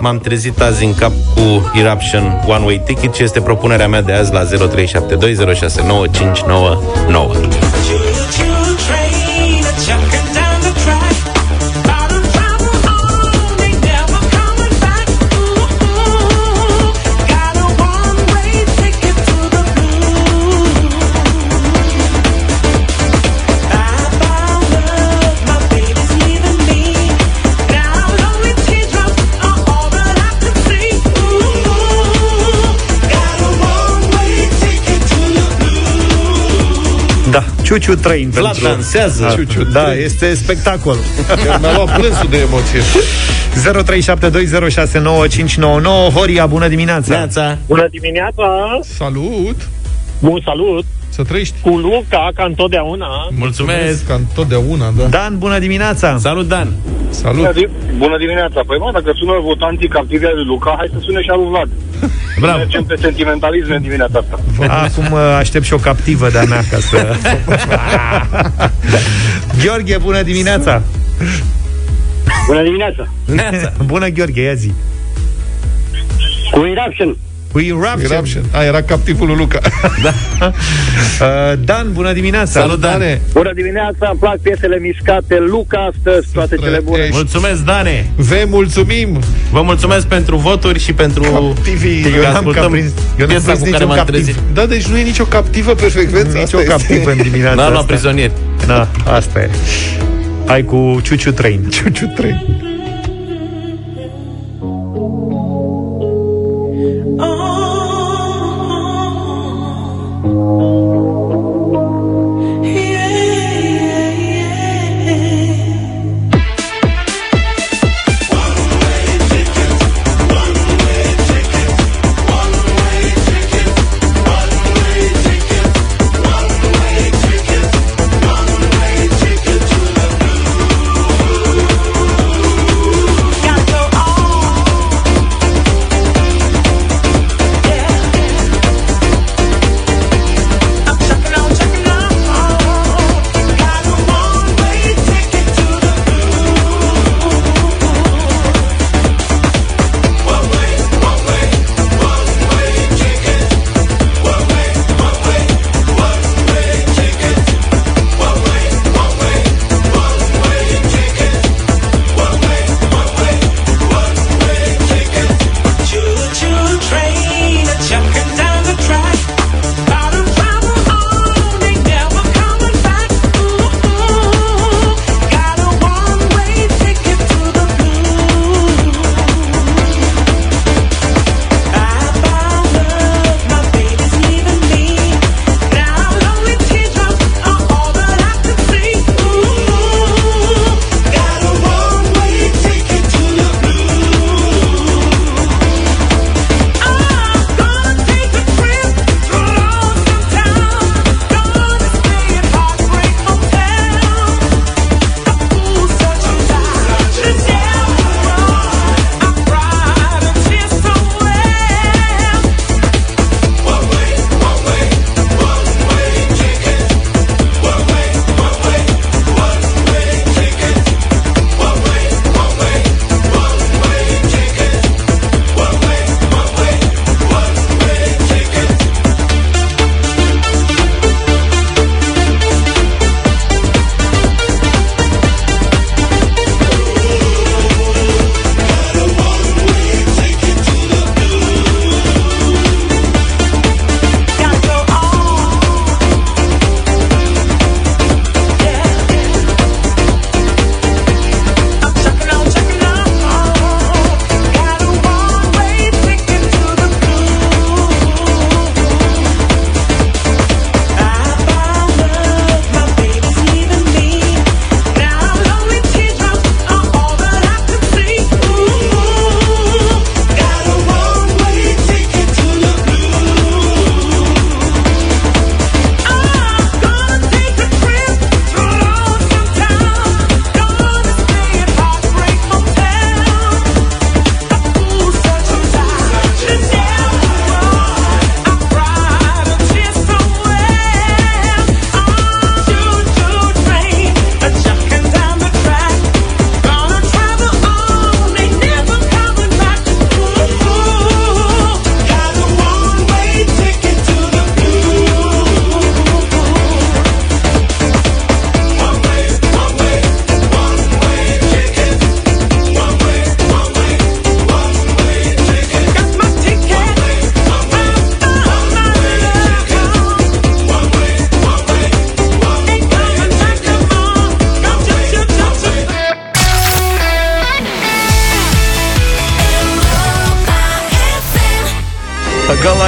m-am trezit azi în cap cu Eruption One Way Ticket și este propunerea mea de azi la 0372069599. Ciuciu Train. Vlad dansează. Da, Ciuciu, da, este spectacol. Mi-a luat plânsul de emoție. 0372069599. Horia, bună dimineața. Bună dimineața. Salut. Bun, salut. Să trăiești. Cu Luca, ca întotdeauna. Mulțumesc, ca întotdeauna, da. Dan, bună dimineața. Salut, Dan. Salut. Bună dimineața. Păi mă, dacă sună votanții captivii lui Luca, hai să sune și al lui Vlad. Bravo. Mergem pe sentimentalism în dimineața asta. Acum aștept și o captivă de-a mea ca să... Gheorghe, bună dimineața. Bună dimineața. Bună, Gheorghe, ia zi. Cu Eruption. Eruption. Ah, era captivul lui Luca. Da. Dan, bună dimineața. Salut, Dane. Bună dimineața, îmi plac piesele mișcate. Luca, astăzi, toate cele bune. Mulțumesc, Dane. Vă mulțumim. Vă mulțumesc pentru voturi și pentru... Captivii. Eu piesa cu care m-am trezit. Da, deci nu e nicio captivă pe frecvență. Nici o captivă în dimineața asta. N-am luat prizonieri. Da, asta e. Hai cu Ciuciu Train. Ciuciu Train.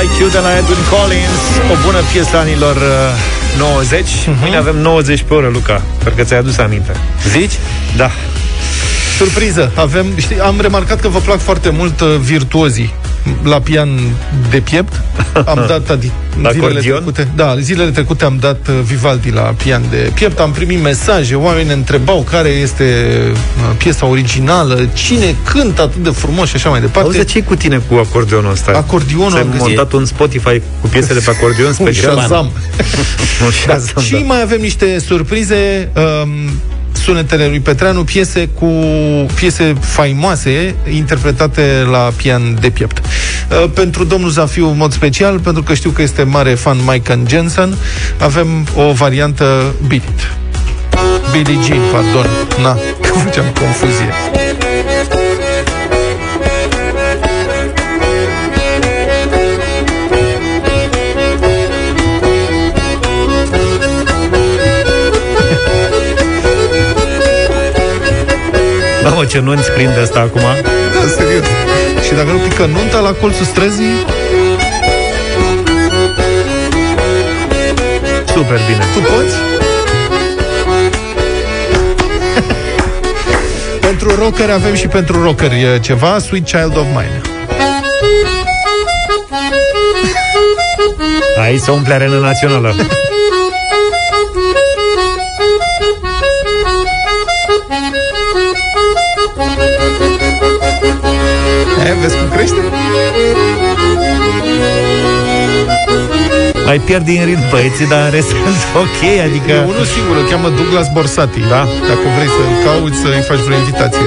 Like You de la Edwin Collins. O bună piesă anilor 90. Mâine avem 90 pe oră, Luca. Pentru că ți-ai adus aminte. Zici? Da. Surpriză, avem, știi, am remarcat că vă plac foarte mult virtuozii la pian de piept. Am dat zilele trecute am dat Vivaldi la pian de piept. Am primit mesaje, oameni ne întrebau care este piesa originală, cine cântă atât de frumos și așa mai departe. Auzi, ce-i cu tine cu acordeonul ăsta? Acordeonul am montat un Spotify cu piesele pe acordeon spre Shazam. Și mai avem niște surprize, sunetele lui Petreanu, piese faimoase interpretate la pian de piept. Pentru domnul Zafiu în mod special, pentru că știu că este mare fan Michael Jensen, avem o variantă Billie Jean, pardon. Na, că făceam confuzie. Mamă, ce nunți prinde asta acum? Da, serios. Și dacă nu pică nunta la colțul străzii? Super bine. Tu poți? Pentru rocker avem și pentru rocker e ceva, Sweet Child of Mine. Aici se umple arena națională. Vezi cum crește? Ai pierd din ritm, băieții, dar în rest sunt ok, adică... E unul singur, îl cheamă Douglas Borsati, da? Dacă vrei să-l cauți, să-i faci vreo invitație.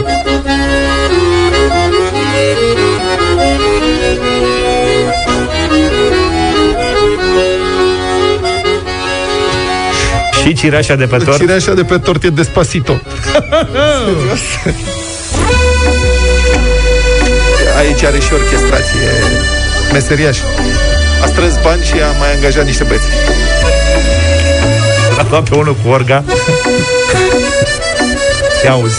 Și cireașa de pe tort? Cireașa de pe tort e Despacito. Serios? Aici are și orchestrație. Meseriaș. A strâns bani și a mai angajat niște băieți. L-a luat pe unul cu orga. Te auzi.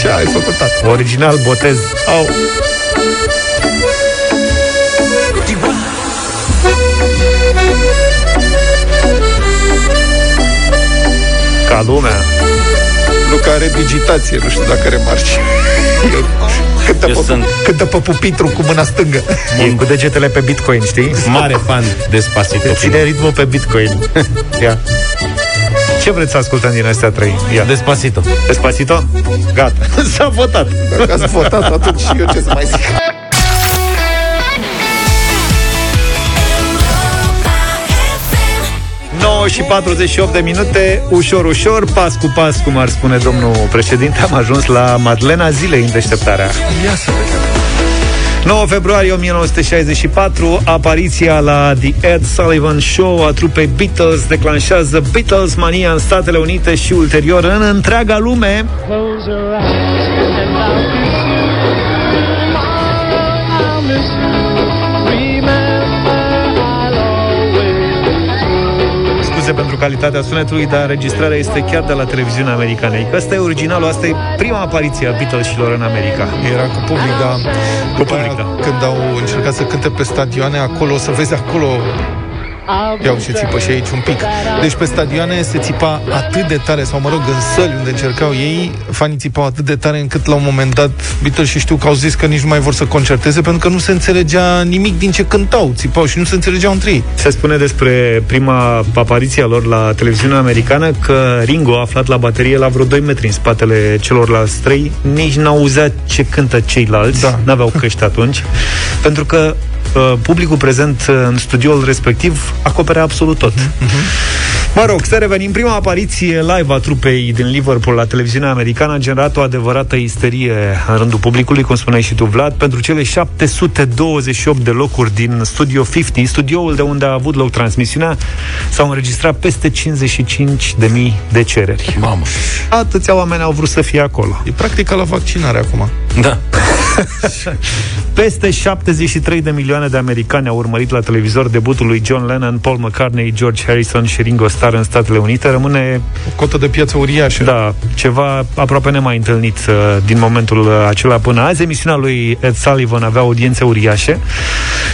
Ce ai făcut? Original botez. Au. Ca lumea. Luca are digitație, nu știu dacă remarci. Cântă pe pupitru cu mâna stângă. E cu degetele pe Bitcoin, știi? Mare fan Despacito. Ține ritmul pe Bitcoin. Ia. Ce vreți să ascultăm din astea trei? Ia. Despacito. Despacito? Gata. S-a votat. Dacă ați votat, atunci și eu ce să mai zic. Și 48 de minute, ușor, ușor, pas cu pas, cum ar spune domnul președinte, am ajuns la Madlena zilei în deșteptarea. 9 februarie 1964, apariția la The Ed Sullivan Show a trupei Beatles declanșează Beatles mania în Statele Unite și ulterior în întreaga lume. Pentru calitatea sunetului, dar înregistrarea este chiar de la televiziunea americană. Asta e originalul, asta e prima apariție a Beatles-ilor în America. Era cu public, dar când au încercat să cânte pe stadioane, acolo, o să vezi acolo... Iau și țipă și aici un pic. Deci pe stadioane se țipa atât de tare, sau mă rog, în săli unde încercau ei, fanii țipau atât de tare încât la un moment dat Beatles, și știu că au zis că nici nu mai vor să concerteze, pentru că nu se înțelegea nimic din ce cântau, țipau și nu se înțelegeau între ei. Se spune despre prima apariție a lor la televiziunea americană că Ringo, aflat la baterie la vreo 2 metri în spatele celorlalți trei, nici n-auzea ce cântă ceilalți, da. N-aveau căști atunci, pentru că publicul prezent în studioul respectiv acopere absolut tot. Mă rog, să revenim. Prima apariție live a trupei din Liverpool la televiziunea americană a generat o adevărată isterie în rândul publicului, cum spuneai și tu, Vlad, pentru cele 728 de locuri din Studio 50, studioul de unde a avut loc transmisiunea, s-au înregistrat peste 55.000 de cereri. Mamă. Atâția oameni au vrut să fie acolo. E practic ca la vaccinare acum. Da. Peste 73 de milioane de americani au urmărit la televizor debutul lui John Lennon, Paul McCartney, George Harrison și Ringo Starr în Statele Unite. Rămâne o cotă de piață uriașă. Da, ceva aproape nemai întâlnit din momentul acela până azi. Emisiunea lui Ed Sullivan avea audiențe uriașe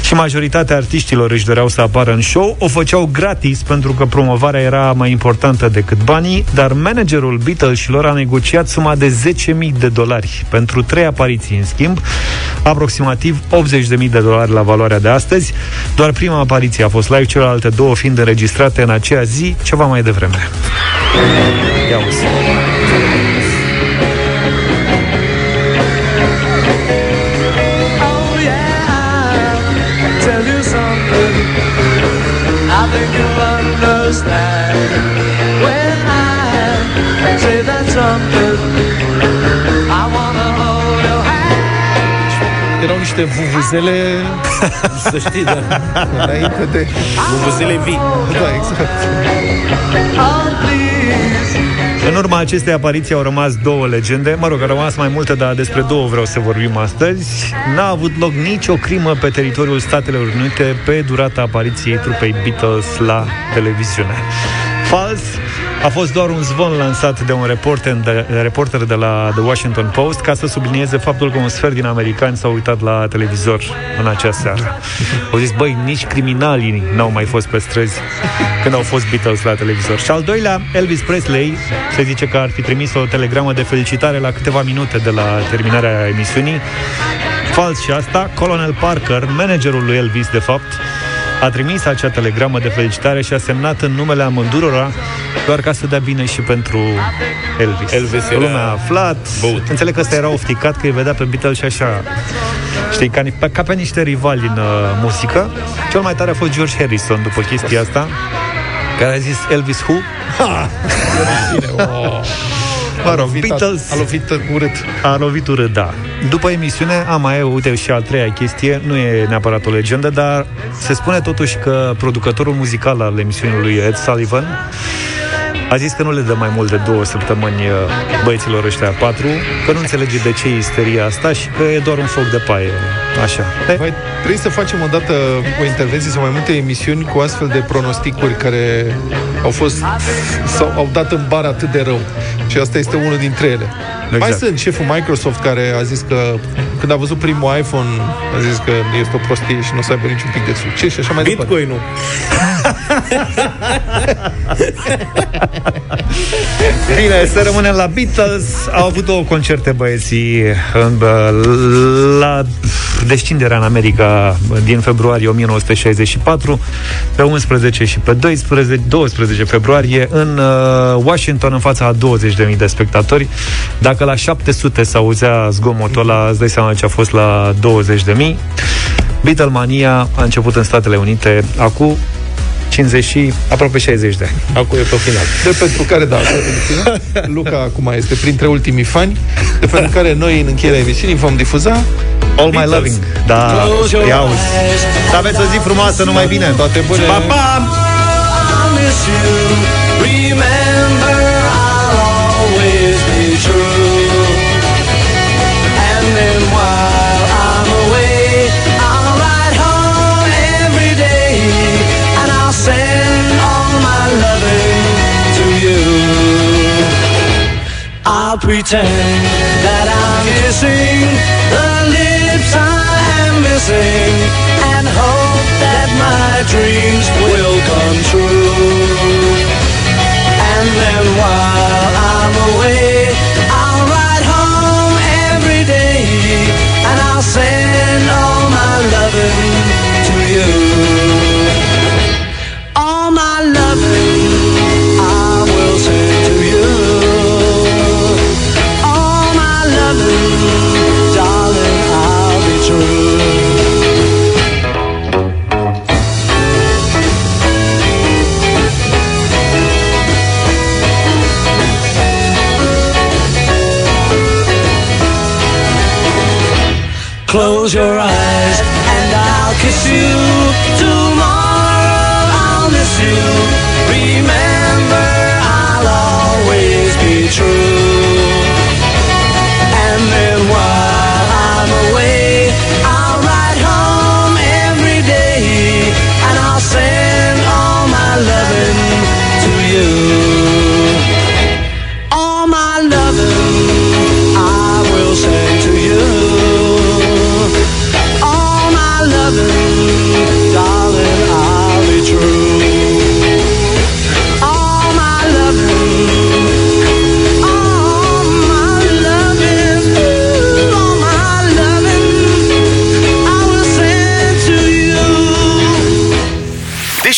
și majoritatea artiștilor își doreau să apară în show. O făceau gratis pentru că promovarea era mai importantă decât banii, dar managerul Beatles-ilor a negociat suma de $10.000 pentru 3 apariții. În schimb, aproximativ $80.000 la valoarea de astăzi. Doar prima apariție a fost live, celelalte două fiind înregistrate în aceea zi, ceva mai devreme. Ia uzi. Erau niște vuvuzele, să știi, dar înainte de... Vuvuzele vii. Da, exact. În urma acestei apariții au rămas două legende. Mă rog, au rămas mai multe, dar despre două vreau să vorbim astăzi. N-a avut loc nicio crimă pe teritoriul Statelor Unite pe durata apariției trupei Beatles la televiziune. Fals. A fost doar un zvon lansat de un reporter de la The Washington Post ca să sublinieze faptul că un sfert din americani s-au uitat la televizor în acea seară. Au zis, băi, nici criminalii n-au mai fost pe străzi când au fost Beatles la televizor. Și al doilea, Elvis Presley, se zice că ar fi trimis o telegramă de felicitare la câteva minute de la terminarea emisiunii. Fals și asta. Colonel Parker, managerul lui Elvis, de fapt, a trimis acea telegramă de felicitare și a semnat în numele amândurora, doar ca să dea bine și pentru Elvis. Elvis era... Lumea a aflat. Boat. Înțeleg că ăsta era ofticat, că îi vedea pe Beatles și așa. Știi, ca pe niște rivali în muzică. Cel mai tare a fost George Harrison după chestia asta, care a zis Elvis who? Ha! Mă rog, Beatles... A lovit urât, da. După emisiune, uite și a treia chestie, nu e neapărat o legendă, dar se spune totuși că producătorul muzical al emisiunii lui Ed Sullivan a zis că nu le dă mai mult de 2 săptămâni băieților ăștia 4, că nu înțelege de ce e isteria asta și că e doar un foc de paie. Așa. Vai, trebuie să facem odată o intervenție sau mai multe emisiuni cu astfel de pronosticuri care au fost sau au dat în bar atât de rău. Și asta este unul dintre ele. Exact. Mai sunt șeful Microsoft care a zis că când a văzut primul iPhone a zis că este o prostie și nu o să aibă niciun pic de succes și așa mai departe. Bitcoin-ul. Bine, să rămânem la Beatles. Au avut 2 concerte, băieții, la descinderea în America din februarie 1964, pe 11 și pe 12 februarie, în Washington, în fața a 20.000 de spectatori. Dacă la 700 s-auzea zgomotul ăla, îți dai seama ce a fost la 20.000. Beatlemania a început în Statele Unite acum 50 și aproape 60 de ani. Acum e pe final. De pentru care, da, Luca acum este printre ultimii fani, de pentru care noi, în încheierea emisiunii, vom difuza All My Loving. Da, iau. Să aveți o zi frumoasă, numai bine. Toate bune. Pa, pa! I'll pretend that I'm kissing the lips I am missing and hope that my dreams will come true. And then while I'm away, I'll ride home every day and I'll send all my loving to you. All my loving I will send to you. Darling, I'll be true. Close your eyes and I'll kiss you. Tomorrow I'll miss you. Remember, I'll always be true. And then why?